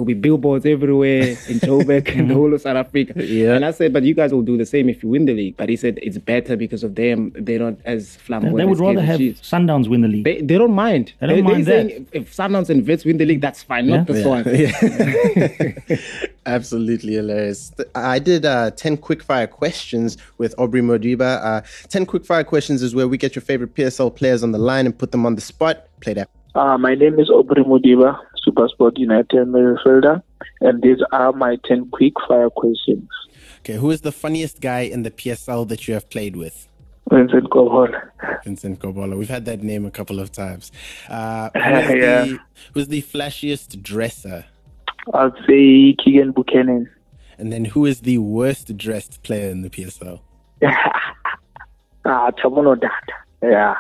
be billboards everywhere in Joburg and the whole of South Africa. Yeah. And I said, but you guys will do the same if you win the league. But he said it's better because of them. They're not as flamboyant. They would rather have Sundowns win the league. They don't mind. They don't mind that. Saying if Sundowns and Vets win the league, that's fine. Yeah? Not the Swans. Yeah. Absolutely hilarious. I did 10 quickfire questions with Aubrey Modiba. 10 quickfire questions is where we get your favorite PSL players on the line and put them on the spot. Play that. My name is Aubrey Modiba, SuperSport United midfielder, and these are my 10 quick fire questions. Okay, who is the funniest guy in the PSL that you have played with? Vincent Kobola. Vincent Kobola. We've had that name a couple of times. Who's the flashiest dresser? I'd say Keegan Buchanan. And then who is the worst dressed player in the PSL? Chamono Data. Yeah.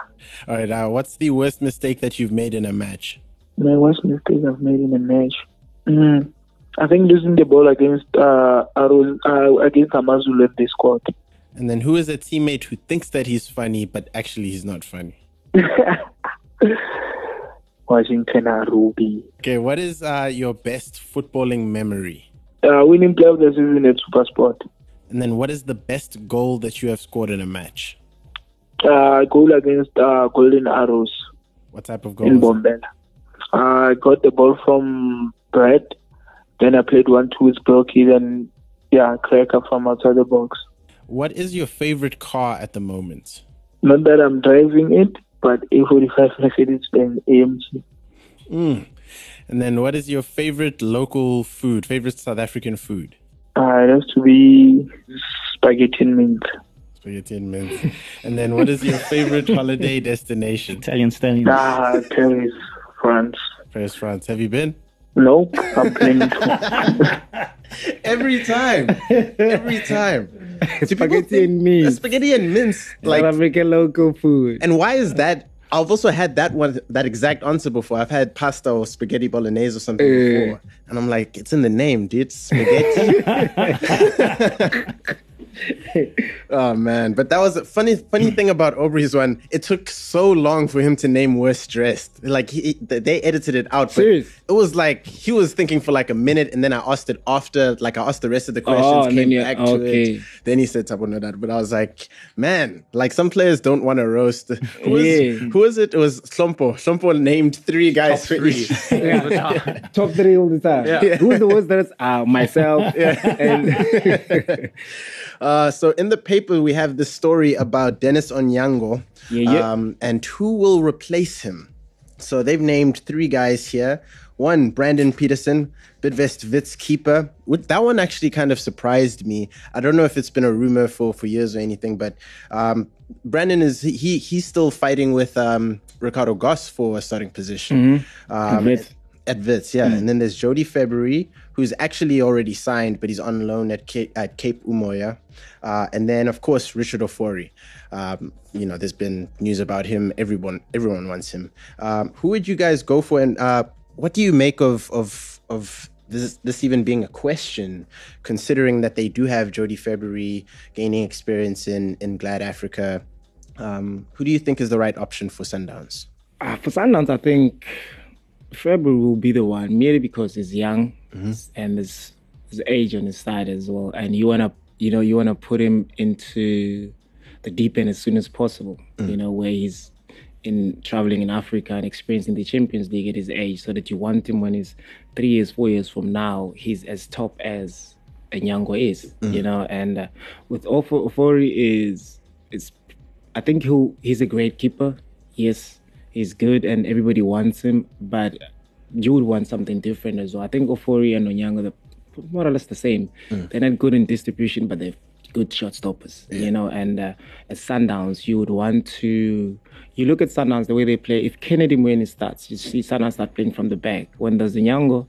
All right. What's the worst mistake that you've made in a match? My worst mistake I've made in a match, I think losing the ball against against Amazulu and the squad. And then who is a teammate who thinks that he's funny but actually he's not funny? Washington Ruby. Okay. What is your best footballing memory? Winning player of the season at SuperSport. And then what is the best goal that you have scored in a match? Goal against Golden Arrows. What type of goal? In Bombela. I got the ball from Brett. Then I played 1-2 with Brokey. Then, cracker from outside the box. What is your favorite car at the moment? Not that I'm driving it, but A45 Mercedes-Benz AMG. And then what is your favorite local food, favorite South African food? It has to be spaghetti and mint. And then what is your favorite holiday destination? Italian stallions. Paris, France. Have you been? Nope. I'm planning to. Every time. Spaghetti and mince. Spaghetti and mince. Like African local food. And why is that? I've also had that exact answer before. I've had pasta or spaghetti bolognese or something before. And I'm like, it's in the name, dude. Spaghetti. Oh man, but that was a funny thing about Aubrey's one. It took so long for him to name worst dressed. Like they edited it out. Seriously? It was like he was thinking for like a minute, and then I asked it after. Like I asked the rest of the questions, came back to it. Then he said Tabo Nodat. But I was like, man, like some players don't want to roast. Who was it? It was Slompo. Slompo named three guys. Top three all the time. Yeah. Yeah. Who's the worst dressed? Myself. Yeah. And so in the paper, we have this story about Dennis Onyango and who will replace him. So they've named three guys here. One, Brandon Peterson, Bidvest Wits keeper. That one actually kind of surprised me. I don't know if it's been a rumor for years or anything, but Brandon he's still fighting with Ricardo Goss for a starting position. Mm-hmm. At Wits, yeah. Mm. And then there's Jody February, who's actually already signed, but he's on loan at Cape Umoya. And then, of course, Richard Ofori. You know, there's been news about him. Everyone wants him. Who would you guys go for? And what do you make of this even being a question, considering that they do have Jody February gaining experience in Glad Africa? Who do you think is the right option for Sundowns? For Sundowns, I think February will be the one, merely because he's young and his age on his side as well. And you wanna put him into the deep end as soon as possible. Mm-hmm. You know, where he's traveling in Africa and experiencing the Champions League at his age, so that you want him when he's 3 years, 4 years from now, he's as top as Onyango is. Mm-hmm. You know, and with Ofori I think he's a great keeper. Yes. He's good and everybody wants him, but you would want something different as well. I think Ofori and Onyango are more or less the same. Mm. They're not good in distribution, but they're good shot stoppers, you know. And at Sundowns, you look at Sundowns, the way they play. If Kennedy Mwene starts, you see Sundowns start playing from the back. When there's Onyango,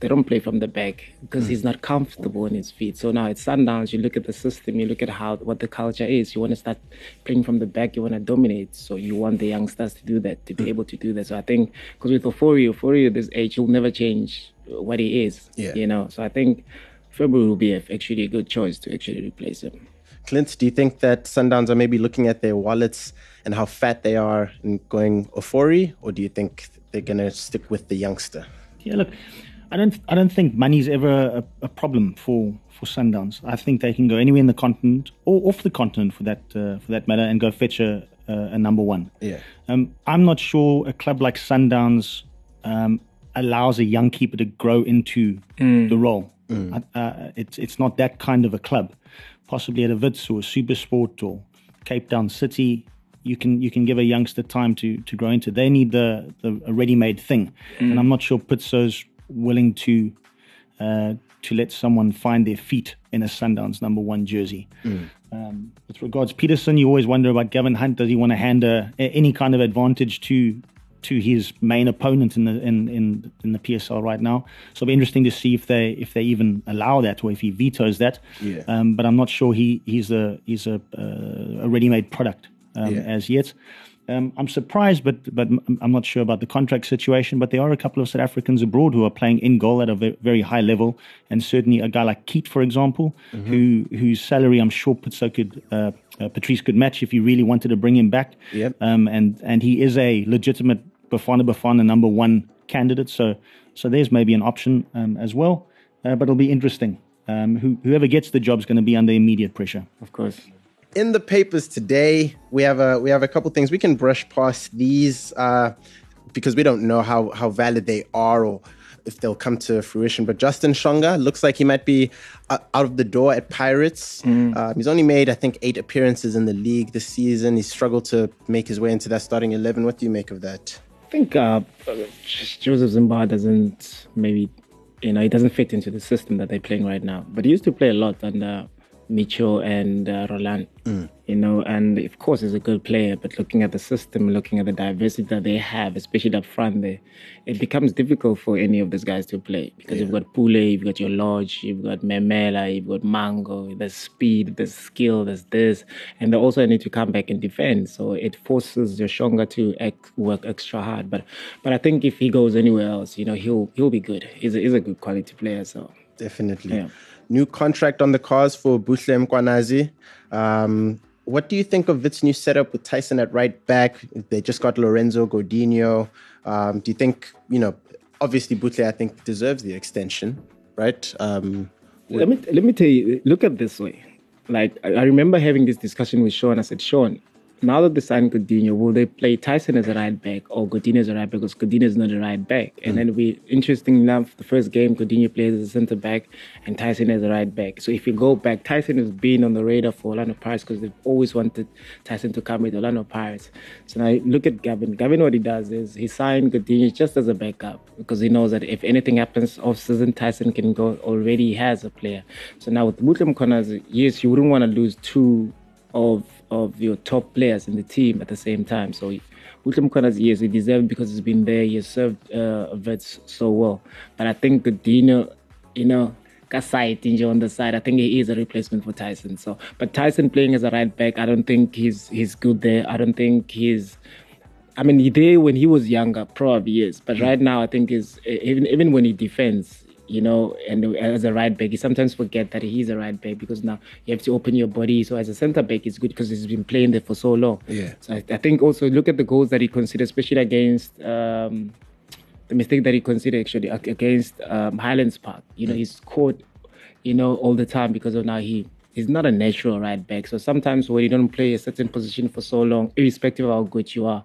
they don't play from the back because he's not comfortable in his feet. So now at Sundowns, you look at the system, you look at how what the culture is. You want to start playing from the back, you want to dominate. So you want the youngsters to do that, to be able to do that. So I think, because with Ofori this age, he'll never change what he is, you know. So I think February will be actually a good choice to actually replace him. Clint, do you think that Sundowns are maybe looking at their wallets and how fat they are and going Ofori, or do you think they're going to stick with the youngster? Yeah, look, I don't think money's ever a problem for Sundowns. I think they can go anywhere in the continent or off the continent for that matter and go fetch a number one. Yeah. I'm not sure a club like Sundowns allows a young keeper to grow into the role. It's not that kind of a club. Possibly at a Wits or a SuperSport or Cape Town City, you can give a youngster time to grow into. They need a ready-made thing, and I'm not sure Pitso's willing to let someone find their feet in a Sundowns number one jersey. With regards Peterson, you always wonder about Gavin Hunt. Does he want to hand any kind of advantage to his main opponent in the PSL right now? So it'll be interesting to see if they even allow that or if he vetoes that. Yeah. But I'm not sure he's a ready-made product as yet. I'm surprised, but I'm not sure about the contract situation. But there are a couple of South Africans abroad who are playing in goal at a very high level, and certainly a guy like Keat, for example, whose salary I'm sure Patrice could match if he really wanted to bring him back. Yep. And he is a legitimate Bafana number one candidate. So there's maybe an option as well. But it'll be interesting. Whoever gets the job is going to be under immediate pressure. Of course. In the papers today, we have a couple things. We can brush past these because we don't know how valid they are or if they'll come to fruition. But Justin Shonga looks like he might be out of the door at Pirates. He's only made, I think, 8 appearances in the league this season. He's struggled to make his way into that starting 11. What do you make of that? I think Joseph Zimba doesn't he doesn't fit into the system that they're playing right now. But he used to play a lot under Micho and Roland, and of course he's a good player, but looking at the system, looking at the diversity that they have, especially up front there, it becomes difficult for any of these guys to play because you've got Pule, you've got your Lodge, you've got Mamela, you've got Mhango, there's speed, there's skill, there's this, and they also need to come back and defend, so it forces your Shonga to work extra hard, but I think if he goes anywhere else, he'll be good. He's a good quality player, so definitely. Yeah. New contract on the cards for Buhle Mkhwanazi. What do you think of Wits' new setup with Tyson at right back? They just got Lorenzo Godinho. Do you think, obviously Buhle, I think, deserves the extension, right? Let me tell you, look at this way. Like, I remember having this discussion with Sean. I said, Sean, now that they signed Godinho, will they play Tyson as a right back or Godinho as a right back? Because Godinho is not a right back. And then interesting enough, the first game, Godinho plays as a centre back and Tyson as a right back. So if you go back, Tyson has been on the radar for Orlando Pirates because they've always wanted Tyson to come with Orlando Pirates. So now look at Gavin. Gavin, what he does is he signed Godinho just as a backup because he knows that if anything happens off-season, Tyson can go already has a player. So now with Buhle Mkhwanazi, yes, you wouldn't want to lose two of your top players in the team at the same time. So Buhle Mkhwanazi, yes, he deserved because he's been there, he has served Wits so well. But I think Godinho, Kasai on the side, I think he is a replacement for Tyson. But Tyson playing as a right back, I don't think he's good there. I don't think he's there when he was younger, probably yes. But right now I think is even when he defends, and as a right back, you sometimes forget that he's a right back because now you have to open your body. So as a centre back, it's good because he's been playing there for so long. Yeah. So I think also look at the goals that he considered, especially against the mistake that he considered actually against Highlands Park. He's caught, all the time because of now he's not a natural right back. So sometimes when you don't play a certain position for so long, irrespective of how good you are,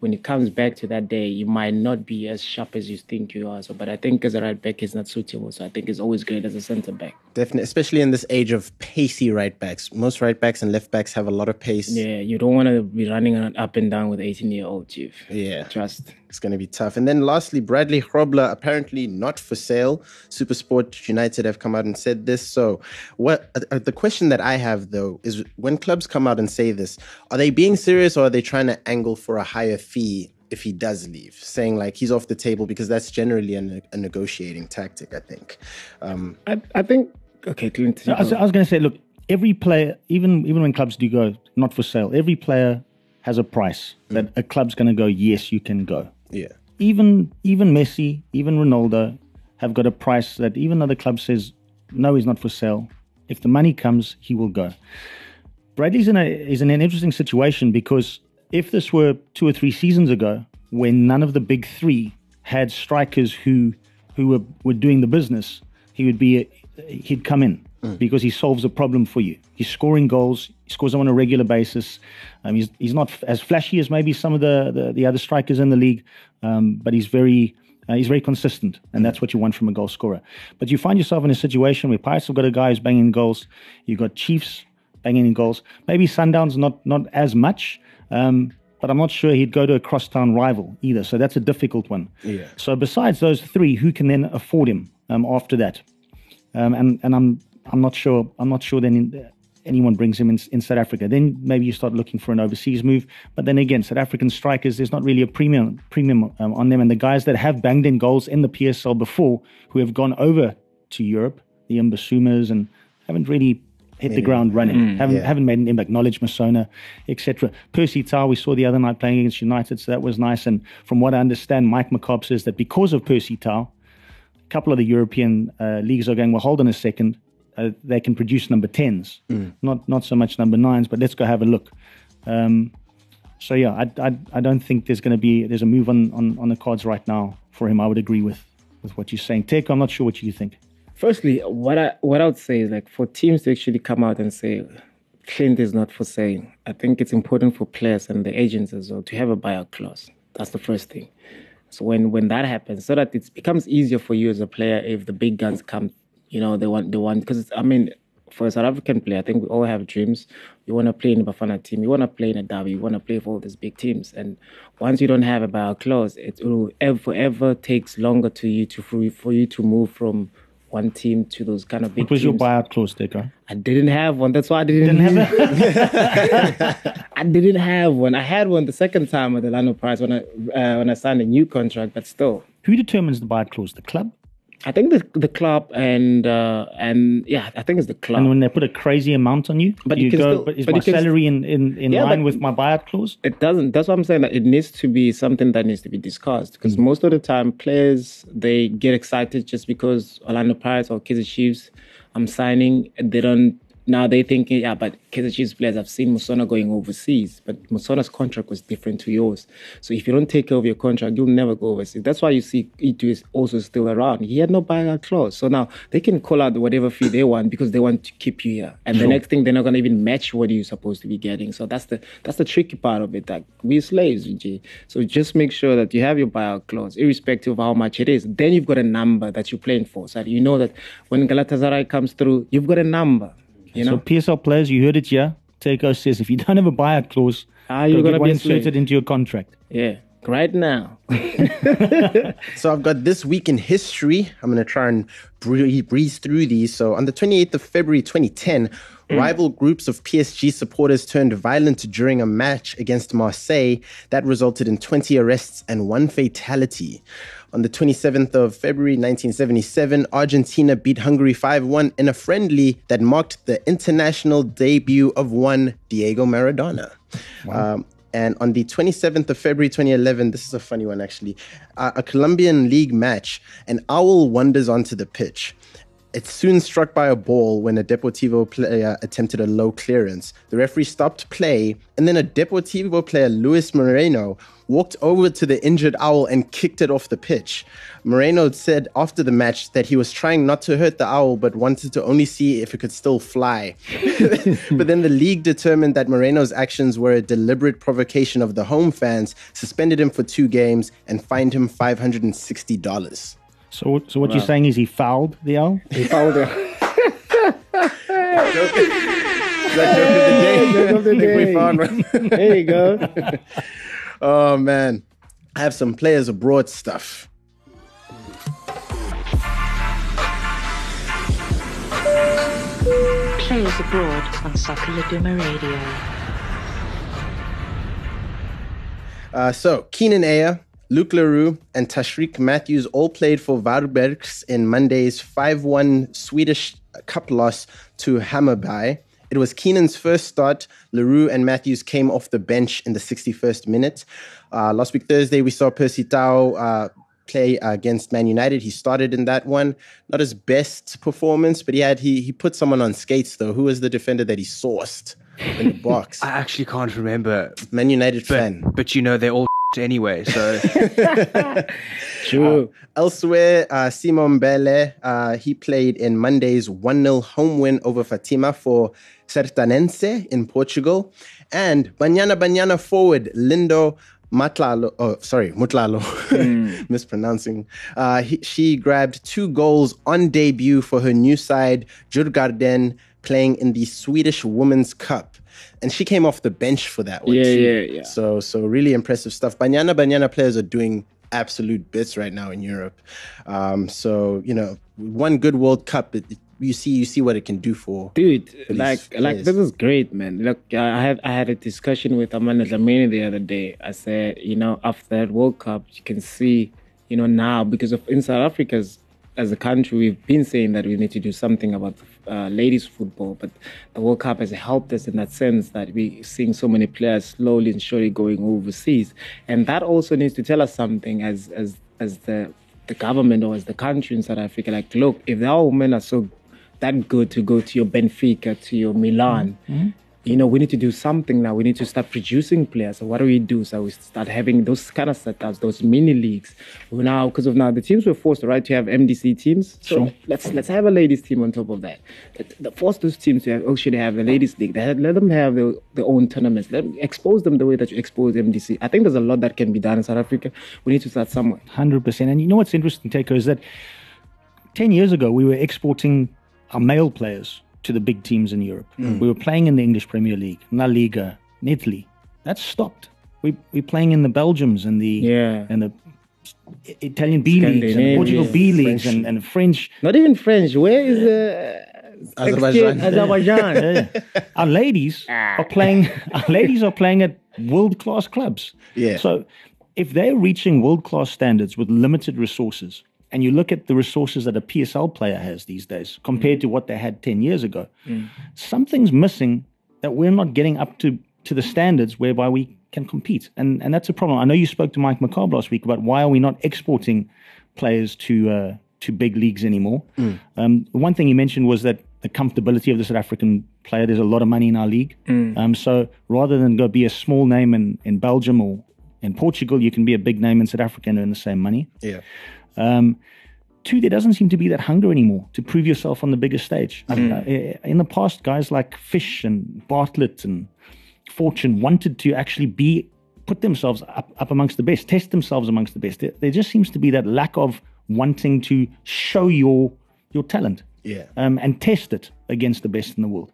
when it comes back to that day, you might not be as sharp as you think you are. But I think as a right back, it's not suitable. So I think it's always great as a centre back. Definitely, especially in this age of pacey right backs. Most right backs and left backs have a lot of pace. Yeah, you don't want to be running up and down with 18-year-old Chief. Yeah. Trust. It's going to be tough. And then lastly, Bradley Grobler, apparently not for sale. SuperSport United have come out and said this. So what the question that I have, though, is when clubs come out and say this, are they being serious or are they trying to angle for a higher fee if he does leave, saying like he's off the table, because that's generally a negotiating tactic, I think. I think, okay, Clint. I was going to say, look, every player, even when clubs do go, not for sale, every player has a price that a club's going to go, yes, you can go. Yeah. Even Messi, even Ronaldo have got a price that even though the club says, no, he's not for sale, if the money comes, he will go. Bradley's is in an interesting situation, because if this were 2 or 3 seasons ago, when none of the big three had strikers who were doing the business, he'd come in because he solves a problem for you. He's scoring goals. He scores them on a regular basis. He's not as flashy as maybe some of the other strikers in the league, but he's very consistent, and that's what you want from a goal scorer. But you find yourself in a situation where Pirates have got a guy who's banging goals. You've got Chiefs banging in goals. Maybe Sundowns not as much, but I'm not sure he'd go to a crosstown rival either. So that's a difficult one. Yeah. So besides those three, who can then afford him after that? And I'm not sure. I'm not sure then anyone brings him in South Africa. Then maybe you start looking for an overseas move. But then again, South African strikers, there's not really a premium on them. And the guys that have banged in goals in the PSL before, who have gone over to Europe, the Mbesumas, and haven't really hit the ground running, haven't made an impact. Knowledge Masona, etc. Percy Tau, we saw the other night playing against United, so that was nice. And from what I understand, Mike McCobb says that because of Percy Tau, a couple of the European leagues are going, well, hold on a second, they can produce number 10s, not so much number 9s, but let's go have a look. So yeah, I don't think there's a move on the cards right now for him. I would agree with what you're saying. Teko, I'm not sure what you think. Firstly, what I would say is, like, for teams to actually come out and say Clint is not for sale, I think it's important for players and the agents as well to have a buyout clause. That's the first thing. So when that happens, so that it becomes easier for you as a player if the big guns come, you know, they want, because I mean, for a South African player, I think we all have dreams. You want to play in a Bafana team, you want to play in a derby, you want to play for all these big teams. And once you don't have a buyout clause, it will forever takes longer for you to move from one team to those kind of big teams. What was your buyout clause, Teko? I didn't have one. That's why I didn't have one. I didn't have one. I had one the second time with the Orlando Pirates when I signed a new contract, but still. Who determines the buyout clause? The club? I think the club and I think it's the club. And when they put a crazy amount on you, but is my salary in line with my buyout clause? It doesn't. That's what I'm saying. That it needs to be something that needs to be discussed, because most of the time players, they get excited just because Orlando Pirates or Kaizer Chiefs, I'm signing. They don't. Now they're thinking, yeah, but Kaizer Chiefs players, I've seen Musona going overseas, but Musona's contract was different to yours. So if you don't take care of your contract, you'll never go overseas. That's why you see Itu is also still around. He had no buyout clause. So now they can call out whatever fee they want because they want to keep you here. And the next thing, they're not going to even match what you're supposed to be getting. So that's the tricky part of it. Like, we're slaves, Vijay. So just make sure that you have your buyout clause, irrespective of how much it is. Then you've got a number that you're playing for. So you know that when Galatasaray comes through, you've got a number. You know? So PSL players, you heard it here. Teko says if you don't have a buyout clause, you're going to be inserted into your contract. Yeah, right now. So I've got this week in history. I'm going to try and breeze through these. So on the 28th of February 2010, rival groups of PSG supporters turned violent during a match against Marseille. That resulted in 20 arrests and 1 fatality. On the 27th of February 1977, Argentina beat Hungary 5-1 in a friendly that marked the international debut of one Diego Maradona. Wow. And on the 27th of February 2011, this is a funny one actually, a Colombian league match, an owl wanders onto the pitch. It's soon struck by a ball when a Deportivo player attempted a low clearance. The referee stopped play, and then a Deportivo player, Luis Moreno, walked over to the injured owl and kicked it off the pitch. Moreno said after the match that he was trying not to hurt the owl, but wanted to only see if it could still fly. But then the league determined that Moreno's actions were a deliberate provocation of the home fans, suspended him for 2 games, and fined him $560. So what you're saying is he fouled the owl? He fouled the owl. There you go. Oh, man. I have some players abroad stuff. Players abroad on Soccer Laduma Radio. So Keenan Aya, Luke Leroux and Tashreeq Matthews all played for Varbergs in Monday's 5-1 Swedish Cup loss to Hammarby. It was Keenan's first start. Leroux and Matthews came off the bench in the 61st minute. Last week Thursday, we saw Percy Tau play against Man United. He started in that one. Not his best performance, but he put someone on skates, though. Who was the defender that he sourced in the box? I actually can't remember. Man United fan. But you know, they're all anyway, so true. Elsewhere, Simon Bele, he played in Monday's 1-0 home win over Fatima for Sertanense in Portugal. And Banyana forward Lindo Mutlalo, mispronouncing. She grabbed 2 goals on debut for her new side, Djurgården, playing in the Swedish Women's Cup. And she came off the bench for that one too. Yeah. So really impressive stuff. Banyana players are doing absolute bits right now in Europe. So, you know, one good World Cup, you see what it can do for dude. Like this is great, man. Look, I had a discussion with Amanda Dlamini the other day. I said, you know, after that World Cup, you can see, you know, now because of in South Africa as a country, we've been saying that we need to do something about ladies football, but the World Cup has helped us in that sense that we're seeing so many players slowly and surely going overseas, and that also needs to tell us something as the government or as the country in South Africa. Like, look, if our women are so that good to go to your Benfica, to your Milan, mm-hmm. you know, we need to do something now. We need to start producing players. So what do we do? So we start having those kind of setups, those mini leagues. Now, because of now, the teams were forced, right, to have MDC teams. So sure. Let's have a ladies team on top of that. Force those teams to have a ladies league. Let them have their own tournaments. Expose them the way that you expose MDC. I think there's a lot that can be done in South Africa. We need to start somewhere. 100%. And you know what's interesting, Teko, is that 10 years ago, we were exporting our male players to the big teams in Europe. Mm. We were playing in the English Premier League, La Liga, in Italy. That's stopped. We're playing in the Belgians and the Italian B leagues and Portugal B leagues and French. Not even French. Where is Azerbaijan? Yeah. Our ladies are playing at world class clubs. Yeah. So if they're reaching world class standards with limited resources, and you look at the resources that a PSL player has these days compared to what they had 10 years ago, something's missing that we're not getting up to the standards whereby we can compete. And that's a problem. I know you spoke to Mike McCobb last week about why are we not exporting players to big leagues anymore. One thing he mentioned was that the comfortability of the South African player, there's a lot of money in our league. So rather than go be a small name in Belgium or in Portugal, you can be a big name in South Africa and earn the same money. Yeah. 2, there doesn't seem to be that hunger anymore to prove yourself on the bigger stage. In the past, guys like Fish and Bartlett and Fortune wanted to actually put themselves up amongst the best, test themselves amongst the best. There just seems to be that lack of wanting to show your talent and test it against the best in the world,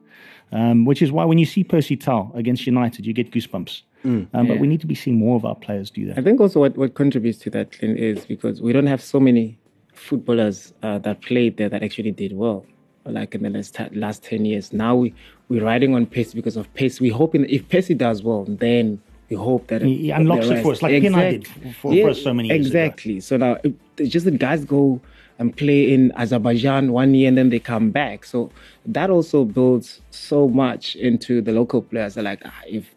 which is why when you see Percy Tau against United, you get goosebumps. But we need to be seeing more of our players do that. I think also what contributes to that, Clint, is because we don't have so many footballers that played there that actually did well, like in the last 10 years. Now we're riding on pace because of pace. We're hoping that if Percy does well, then we hope that he unlocks it for us, like United did for us so many years ago. So now it's just that guys go and play in Azerbaijan one year and then they come back. So that also builds so much into the local players. They're like, if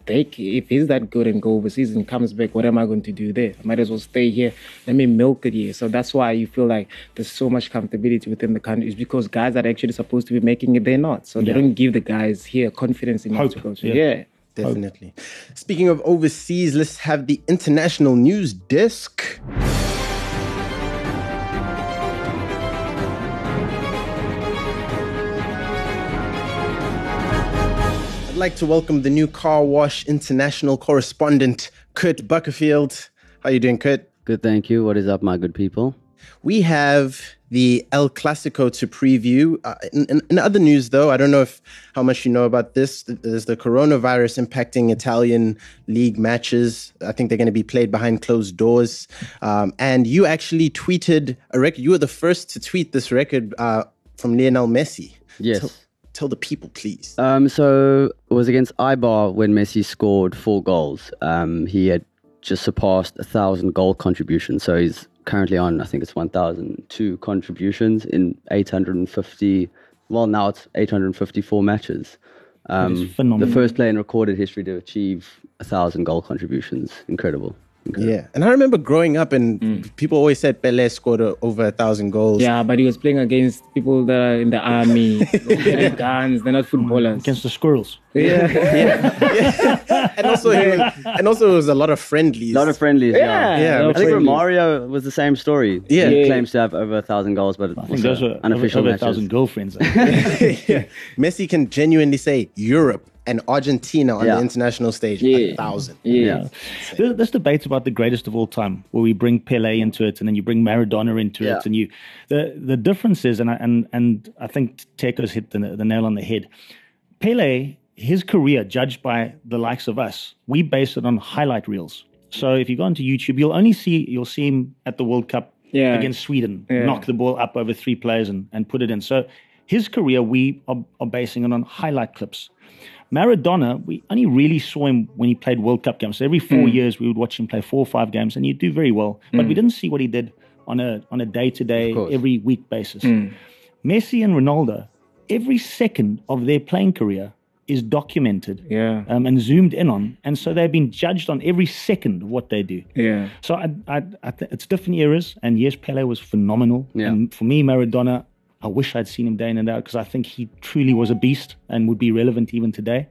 he's that good and go overseas and comes back, what am I going to do there? I might as well stay here. Let me milk it here. So that's why you feel like there's so much comfortability within the country. It's because guys that are actually supposed to be making it, they're not. So they don't give the guys here confidence enough to go to. Yeah. Definitely. Hope. Speaking of overseas, let's have the international news desk. I'd like to welcome the new Car Wash international correspondent, Kurt Buckerfield. How are you doing, Kurt? Good, thank you. What is up, my good people? We have the El Clasico to preview. In other news, though, I don't know how much you know about this. There's the coronavirus impacting Italian league matches. I think they're going to be played behind closed doors. And you actually tweeted a record. You were the first to tweet this record from Lionel Messi. Yes. Tell the people, please. So it was against Eibar when Messi scored 4 goals. He had just surpassed 1,000 goal contributions. So he's currently on, I think it's 1,002 contributions in 850. Well, now it's 854 matches. The first player in recorded history to achieve 1,000 goal contributions. Incredible. Okay. Yeah, and I remember growing up and people always said Pelé scored over 1,000 goals. Yeah, but he was playing against people that are in the army, they're guns, they're not footballers. Against the squirrels. Yeah. And also it was a lot of friendlies. Yeah. I think Romario was the same story. Yeah. He claims to have over 1,000 goals, but I think those were unofficial over 1,000 girlfriends. Yeah. Messi can genuinely say Europe and Argentina on the international stage, 1,000. Yeah. There's this debate about the greatest of all time, where we bring Pelé into it, and then you bring Maradona into it, and the difference is, and I think Teko's hit the nail on the head. Pelé, his career, judged by the likes of us, we base it on highlight reels. So if you go onto YouTube, you'll see him at the World Cup against Sweden, knock the ball up over three players and put it in. So his career, we are basing it on highlight clips. Maradona, we only really saw him when he played World Cup games. So every 4 years, we would watch him play 4 or 5 games, and he'd do very well. But we didn't see what he did on a day-to-day, every week basis. Messi and Ronaldo, every second of their playing career is documented and zoomed in on. And so they've been judged on every second of what they do. Yeah. So it's different eras. And yes, Pelé was phenomenal. Yeah. And for me, Maradona, I wish I'd seen him day in and out because I think he truly was a beast and would be relevant even today.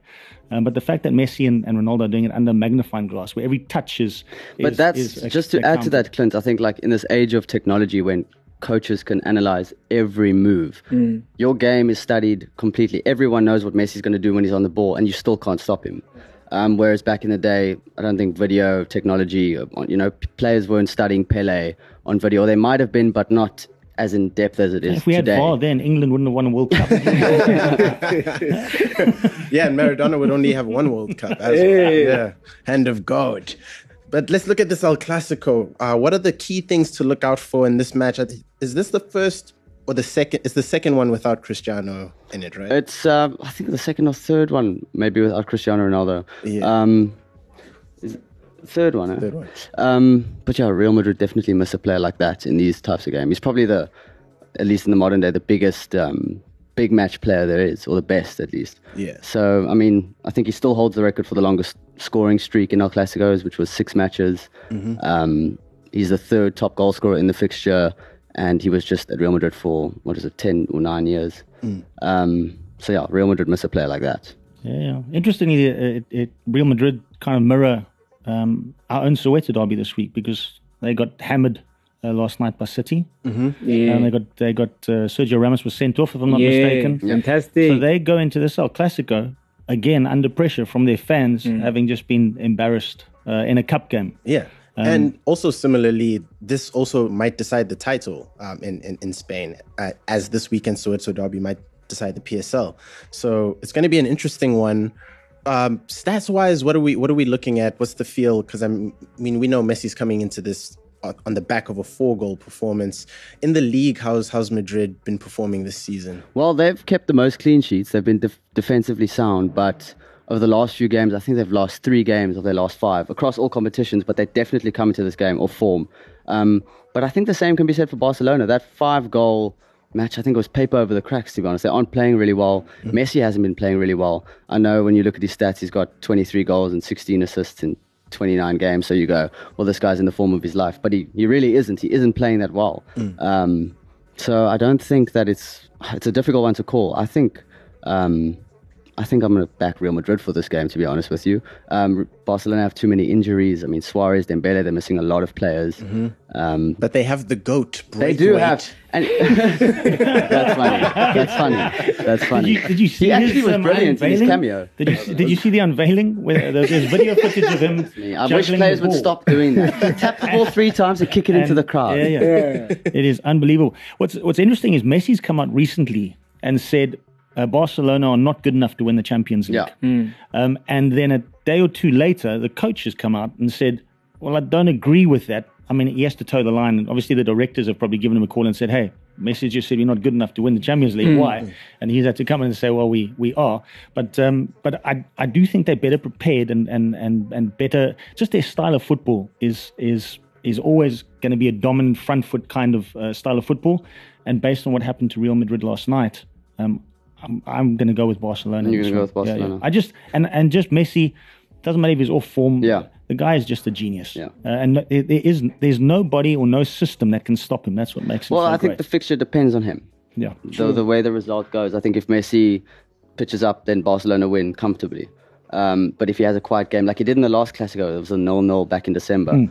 But the fact that Messi and Ronaldo are doing it under magnifying glass, where every touch is... But that's, just to add to that, Clint, I think like in this age of technology when coaches can analyze every move, your game is studied completely. Everyone knows what Messi's going to do when he's on the ball and you still can't stop him. Whereas back in the day, I don't think video, technology, players weren't studying Pelé on video. Or they might have been, but not as in depth as it is. If we had VAR, then England wouldn't have won a World Cup. And Maradona would only have one World Cup as well. Yeah. Hand of God. But let's look at this El Clasico. What are the key things to look out for in this match? Is this the first or the second? It's the second one without Cristiano in it, right? It's I think the second or third one, maybe without Cristiano Ronaldo. Yeah. Third one, but yeah, Real Madrid definitely miss a player like that in these types of games. He's probably at least in the modern day, the biggest big match player there is, or the best at least. Yeah. So I mean, I think he still holds the record for the longest scoring streak in El Clasicos, which was 6 matches. Mm-hmm. He's the third top goal scorer in the fixture, and he was just at Real Madrid for 10 or 9 years. So yeah, Real Madrid miss a player like that. Yeah. Interestingly, Real Madrid kind of mirror our own Soweto derby this week because they got hammered last night by City. Mm-hmm. Yeah. And they got Sergio Ramos was sent off, if I'm not mistaken. Fantastic. So they go into this El Clasico again under pressure from their fans, having just been embarrassed in a cup game. Yeah. And also similarly, this also might decide the title in Spain, as this weekend Soweto derby might decide the PSL. So it's going to be an interesting one. Stats wise, what are we looking at? What's the feel? Because we know Messi's coming into this on the back of a 4-goal performance. In the league, how's Madrid been performing this season? Well, they've kept the most clean sheets. They've been defensively sound, but over the last few games, I think they've lost 3 games of their last 5 across all competitions, but they definitely come into this game off form. But I think the same can be said for Barcelona. That 5-goal match, I think it was paper over the cracks, to be honest. They aren't playing really well. Messi hasn't been playing really well. I know when you look at his stats, he's got 23 goals and 16 assists in 29 games. So you go, well, this guy's in the form of his life. But he really isn't. He isn't playing that well. So I don't think that it's a difficult one to call. I think I'm going to back Real Madrid for this game, to be honest with you. Barcelona have too many injuries. I mean, Suarez, Dembele, they're missing a lot of players. Mm-hmm. But they have the GOAT. They do have. And That's funny. Did you see? He actually was brilliant in his cameo. Did you see the unveiling? Where there's video footage of him. I wish players would stop doing that. Tap the ball 3 times and kick it into the crowd. Yeah. It is unbelievable. What's interesting is Messi's come out recently and said, Barcelona are not good enough to win the Champions League. Yeah. And then a day or 2 later, the coach has come out and said, well, I don't agree with that. I mean, he has to toe the line. And obviously, the directors have probably given him a call and said, hey, Messi just said we're not good enough to win the Champions League. Why? And he's had to come in and say, well, we are. But I do think they're better prepared and better. Just their style of football is always going to be a dominant front foot kind of style of football. And based on what happened to Real Madrid last night, I'm going to go with Barcelona. You're going to go with Barcelona. Yeah, yeah. Just Messi, doesn't matter if he's off form. Yeah. The guy is just a genius. Yeah. There's nobody or no system that can stop him. That's what makes him so great. I think the fixture depends on him. Yeah. The way the result goes, I think if Messi pitches up, then Barcelona win comfortably. But if he has a quiet game, like he did in the last Clasico, it was a 0-0 back in December.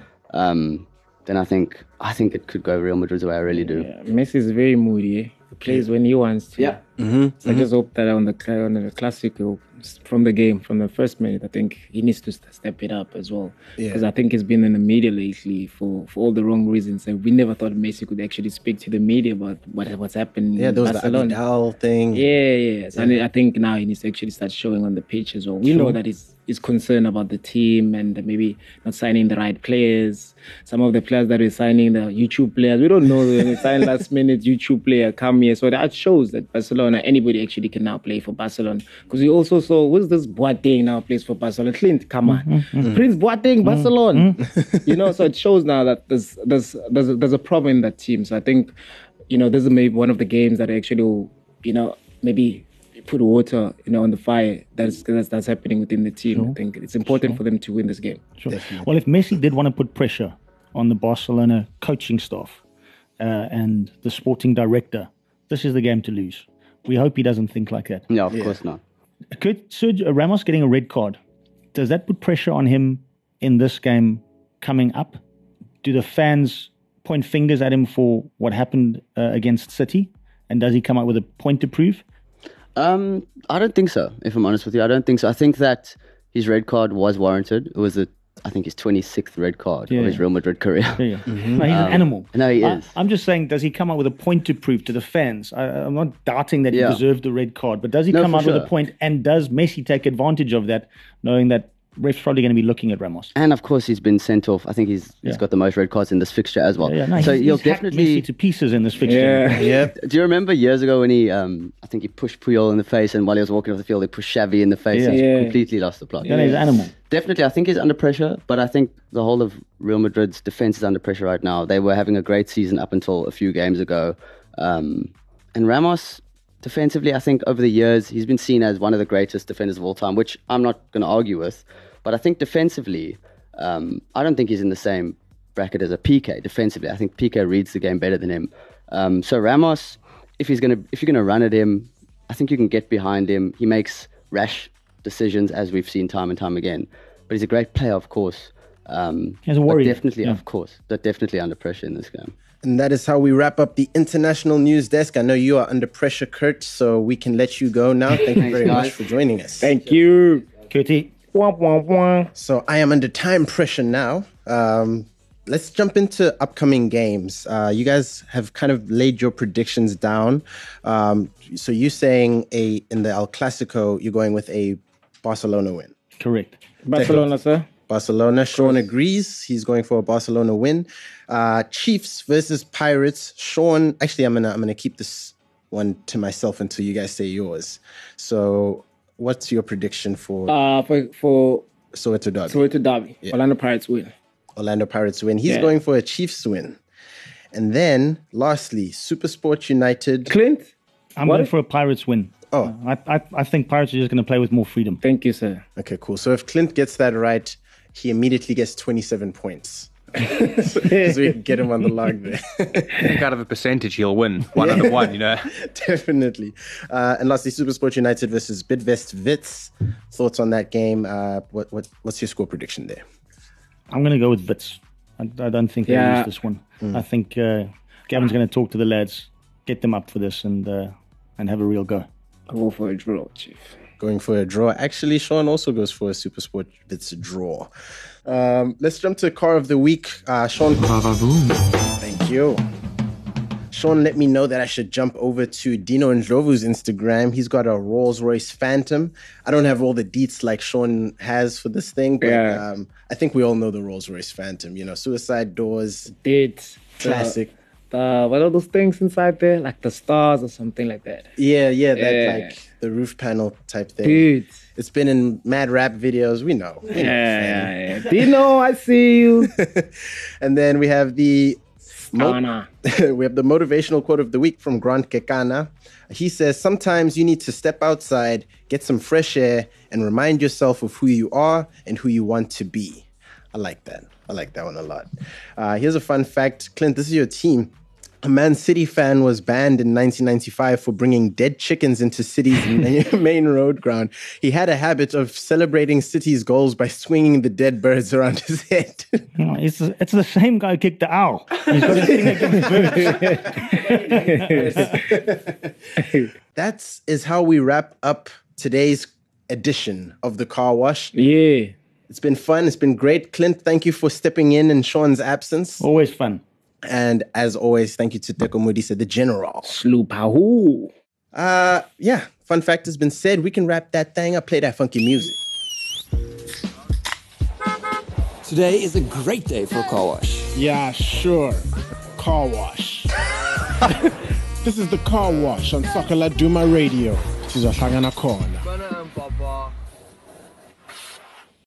Then I think it could go Real Madrid's way. I really do. Yeah. Messi is very moody. He plays when he wants to. Yeah. I just hope that on the Clasico, from the game, from the first minute, I think he needs to step it up as well. Because I think he's been in the media lately for all the wrong reasons. And we never thought Messi could actually speak to the media about what's happened. Yeah, there was Barcelona. The Abidal thing. Yeah. So yeah. I think now he needs to actually start showing on the pitch as well. We know that he's concerned about the team and maybe not signing the right players. Some of the players that we're signing, the YouTube players, we don't know. When we sign last minute, YouTube player come here. So that shows that Barcelona, anybody actually can now play for Barcelona. Because we also saw, so who's this Boateng now plays for Barcelona? Clint, come on. Prince Boateng, Barcelona. So it shows now that there's a problem in that team. So I think, this is maybe one of the games that actually will, maybe put water, on the fire that's happening within the team. Sure. I think it's important for them to win this game. Sure. Definitely. Well, if Messi did want to put pressure on the Barcelona coaching staff and the sporting director, this is the game to lose. We hope he doesn't think like that. No, of course not. Could Sergio Ramos getting a red card, does that put pressure on him in this game coming up? Do the fans point fingers at him for what happened against City? And does he come out with a point to prove? I don't think so, if I'm honest with you. I don't think so. I think that his red card was warranted. It was his 26th red card of his Real Madrid career. Yeah. No, he's an animal. No, he is. I'm just saying, does he come out with a point to prove to the fans? I'm not doubting that he deserved the red card, but does he come out with a point, and does Messi take advantage of that, knowing that ref's probably going to be looking at Ramos? And, of course, he's been sent off. I think he's got the most red cards in this fixture as well. Yeah. No, so he'll definitely Messi to pieces in this fixture. Yeah. Do you remember years ago when he, I think he pushed Puyol in the face, and while he was walking off the field, he pushed Xavi in the face and completely lost the plot. He's an animal. Definitely, I think he's under pressure, but I think the whole of Real Madrid's defense is under pressure right now. They were having a great season up until a few games ago. And Ramos, defensively, I think over the years, he's been seen as one of the greatest defenders of all time, which I'm not going to argue with. But I think defensively, I don't think he's in the same bracket as a Piqué defensively. I think Piqué reads the game better than him. So Ramos, if you're going to run at him, I think you can get behind him. He makes rash decisions, as we've seen time and time again. But he's a great player, of course. He's a warrior. Definitely, of course. But definitely under pressure in this game. And that is how we wrap up the International News Desk. I know you are under pressure, Kurt, so we can let you go now. Thank you very much for joining us. Thank you, Kurtie. So I am under time pressure now. Let's jump into upcoming games. You guys have kind of laid your predictions down. So you're saying in the El Clasico, you're going with a Barcelona win. Correct. Barcelona, sir. Barcelona. Sean agrees. He's going for a Barcelona win. Chiefs versus Pirates. Sean, actually, I'm gonna keep this one to myself until you guys say yours. So, what's your prediction for Soweto Derby? Soweto Derby. Yeah. Orlando Pirates win. Orlando Pirates win. He's going for a Chiefs win. And then, lastly, SuperSport United. Clint, I'm going for a Pirates win. Oh, I think Pirates are just going to play with more freedom. Thank you, sir. Okay, cool. So if Clint gets that right, he immediately gets 27 points. Because we can get him on the log there. Kind of a percentage, he'll win. One out of one, Definitely. And lastly, SuperSport United versus Bidvest Wits. Thoughts on that game? What's your score prediction there? I'm going to go with Wits. I don't think they lose this one. I think Gavin's going to talk to the lads, get them up for this and have a real go. I go for a draw, Chief. Going for a draw. Actually, Sean also goes for a SuperSport Wits draw. Let's jump to Car of the Week. Sean. Thank you. Sean let me know that I should jump over to Dino Ndlovu's Instagram. He's got a Rolls Royce Phantom. I don't have all the deets like Sean has for this thing, but I think we all know the Rolls Royce Phantom. Suicide doors. Deets. Classic. what are those things inside there? Like the stars or something like that. Yeah, that like the roof panel type thing. Dude. It's been in mad rap videos. We know. Yeah. Dino, I see you. And then we have the motivational quote of the week from Grant Kekana. He says, sometimes you need to step outside, get some fresh air, and remind yourself of who you are and who you want to be. I like that. I like that one a lot. Here's a fun fact. Clint, this is your team. A Man City fan was banned in 1995 for bringing dead chickens into City's main road ground. He had a habit of celebrating City's goals by swinging the dead birds around his head. It's the same guy who kicked the owl. He's got a thing against birds. That is how we wrap up today's edition of The Car Wash. Yeah. It's been fun. It's been great. Clint, thank you for stepping in Sean's absence. Always fun. And as always, thank you to Teko Modise, the General. Slu Pahoo. Yeah, fun fact has been said. We can wrap that thing up. Play that funky music. Today is a great day for a car wash. Yeah, sure. Car wash. This is the Car Wash on Soccer La Duma Radio. This is a Sangana Corner.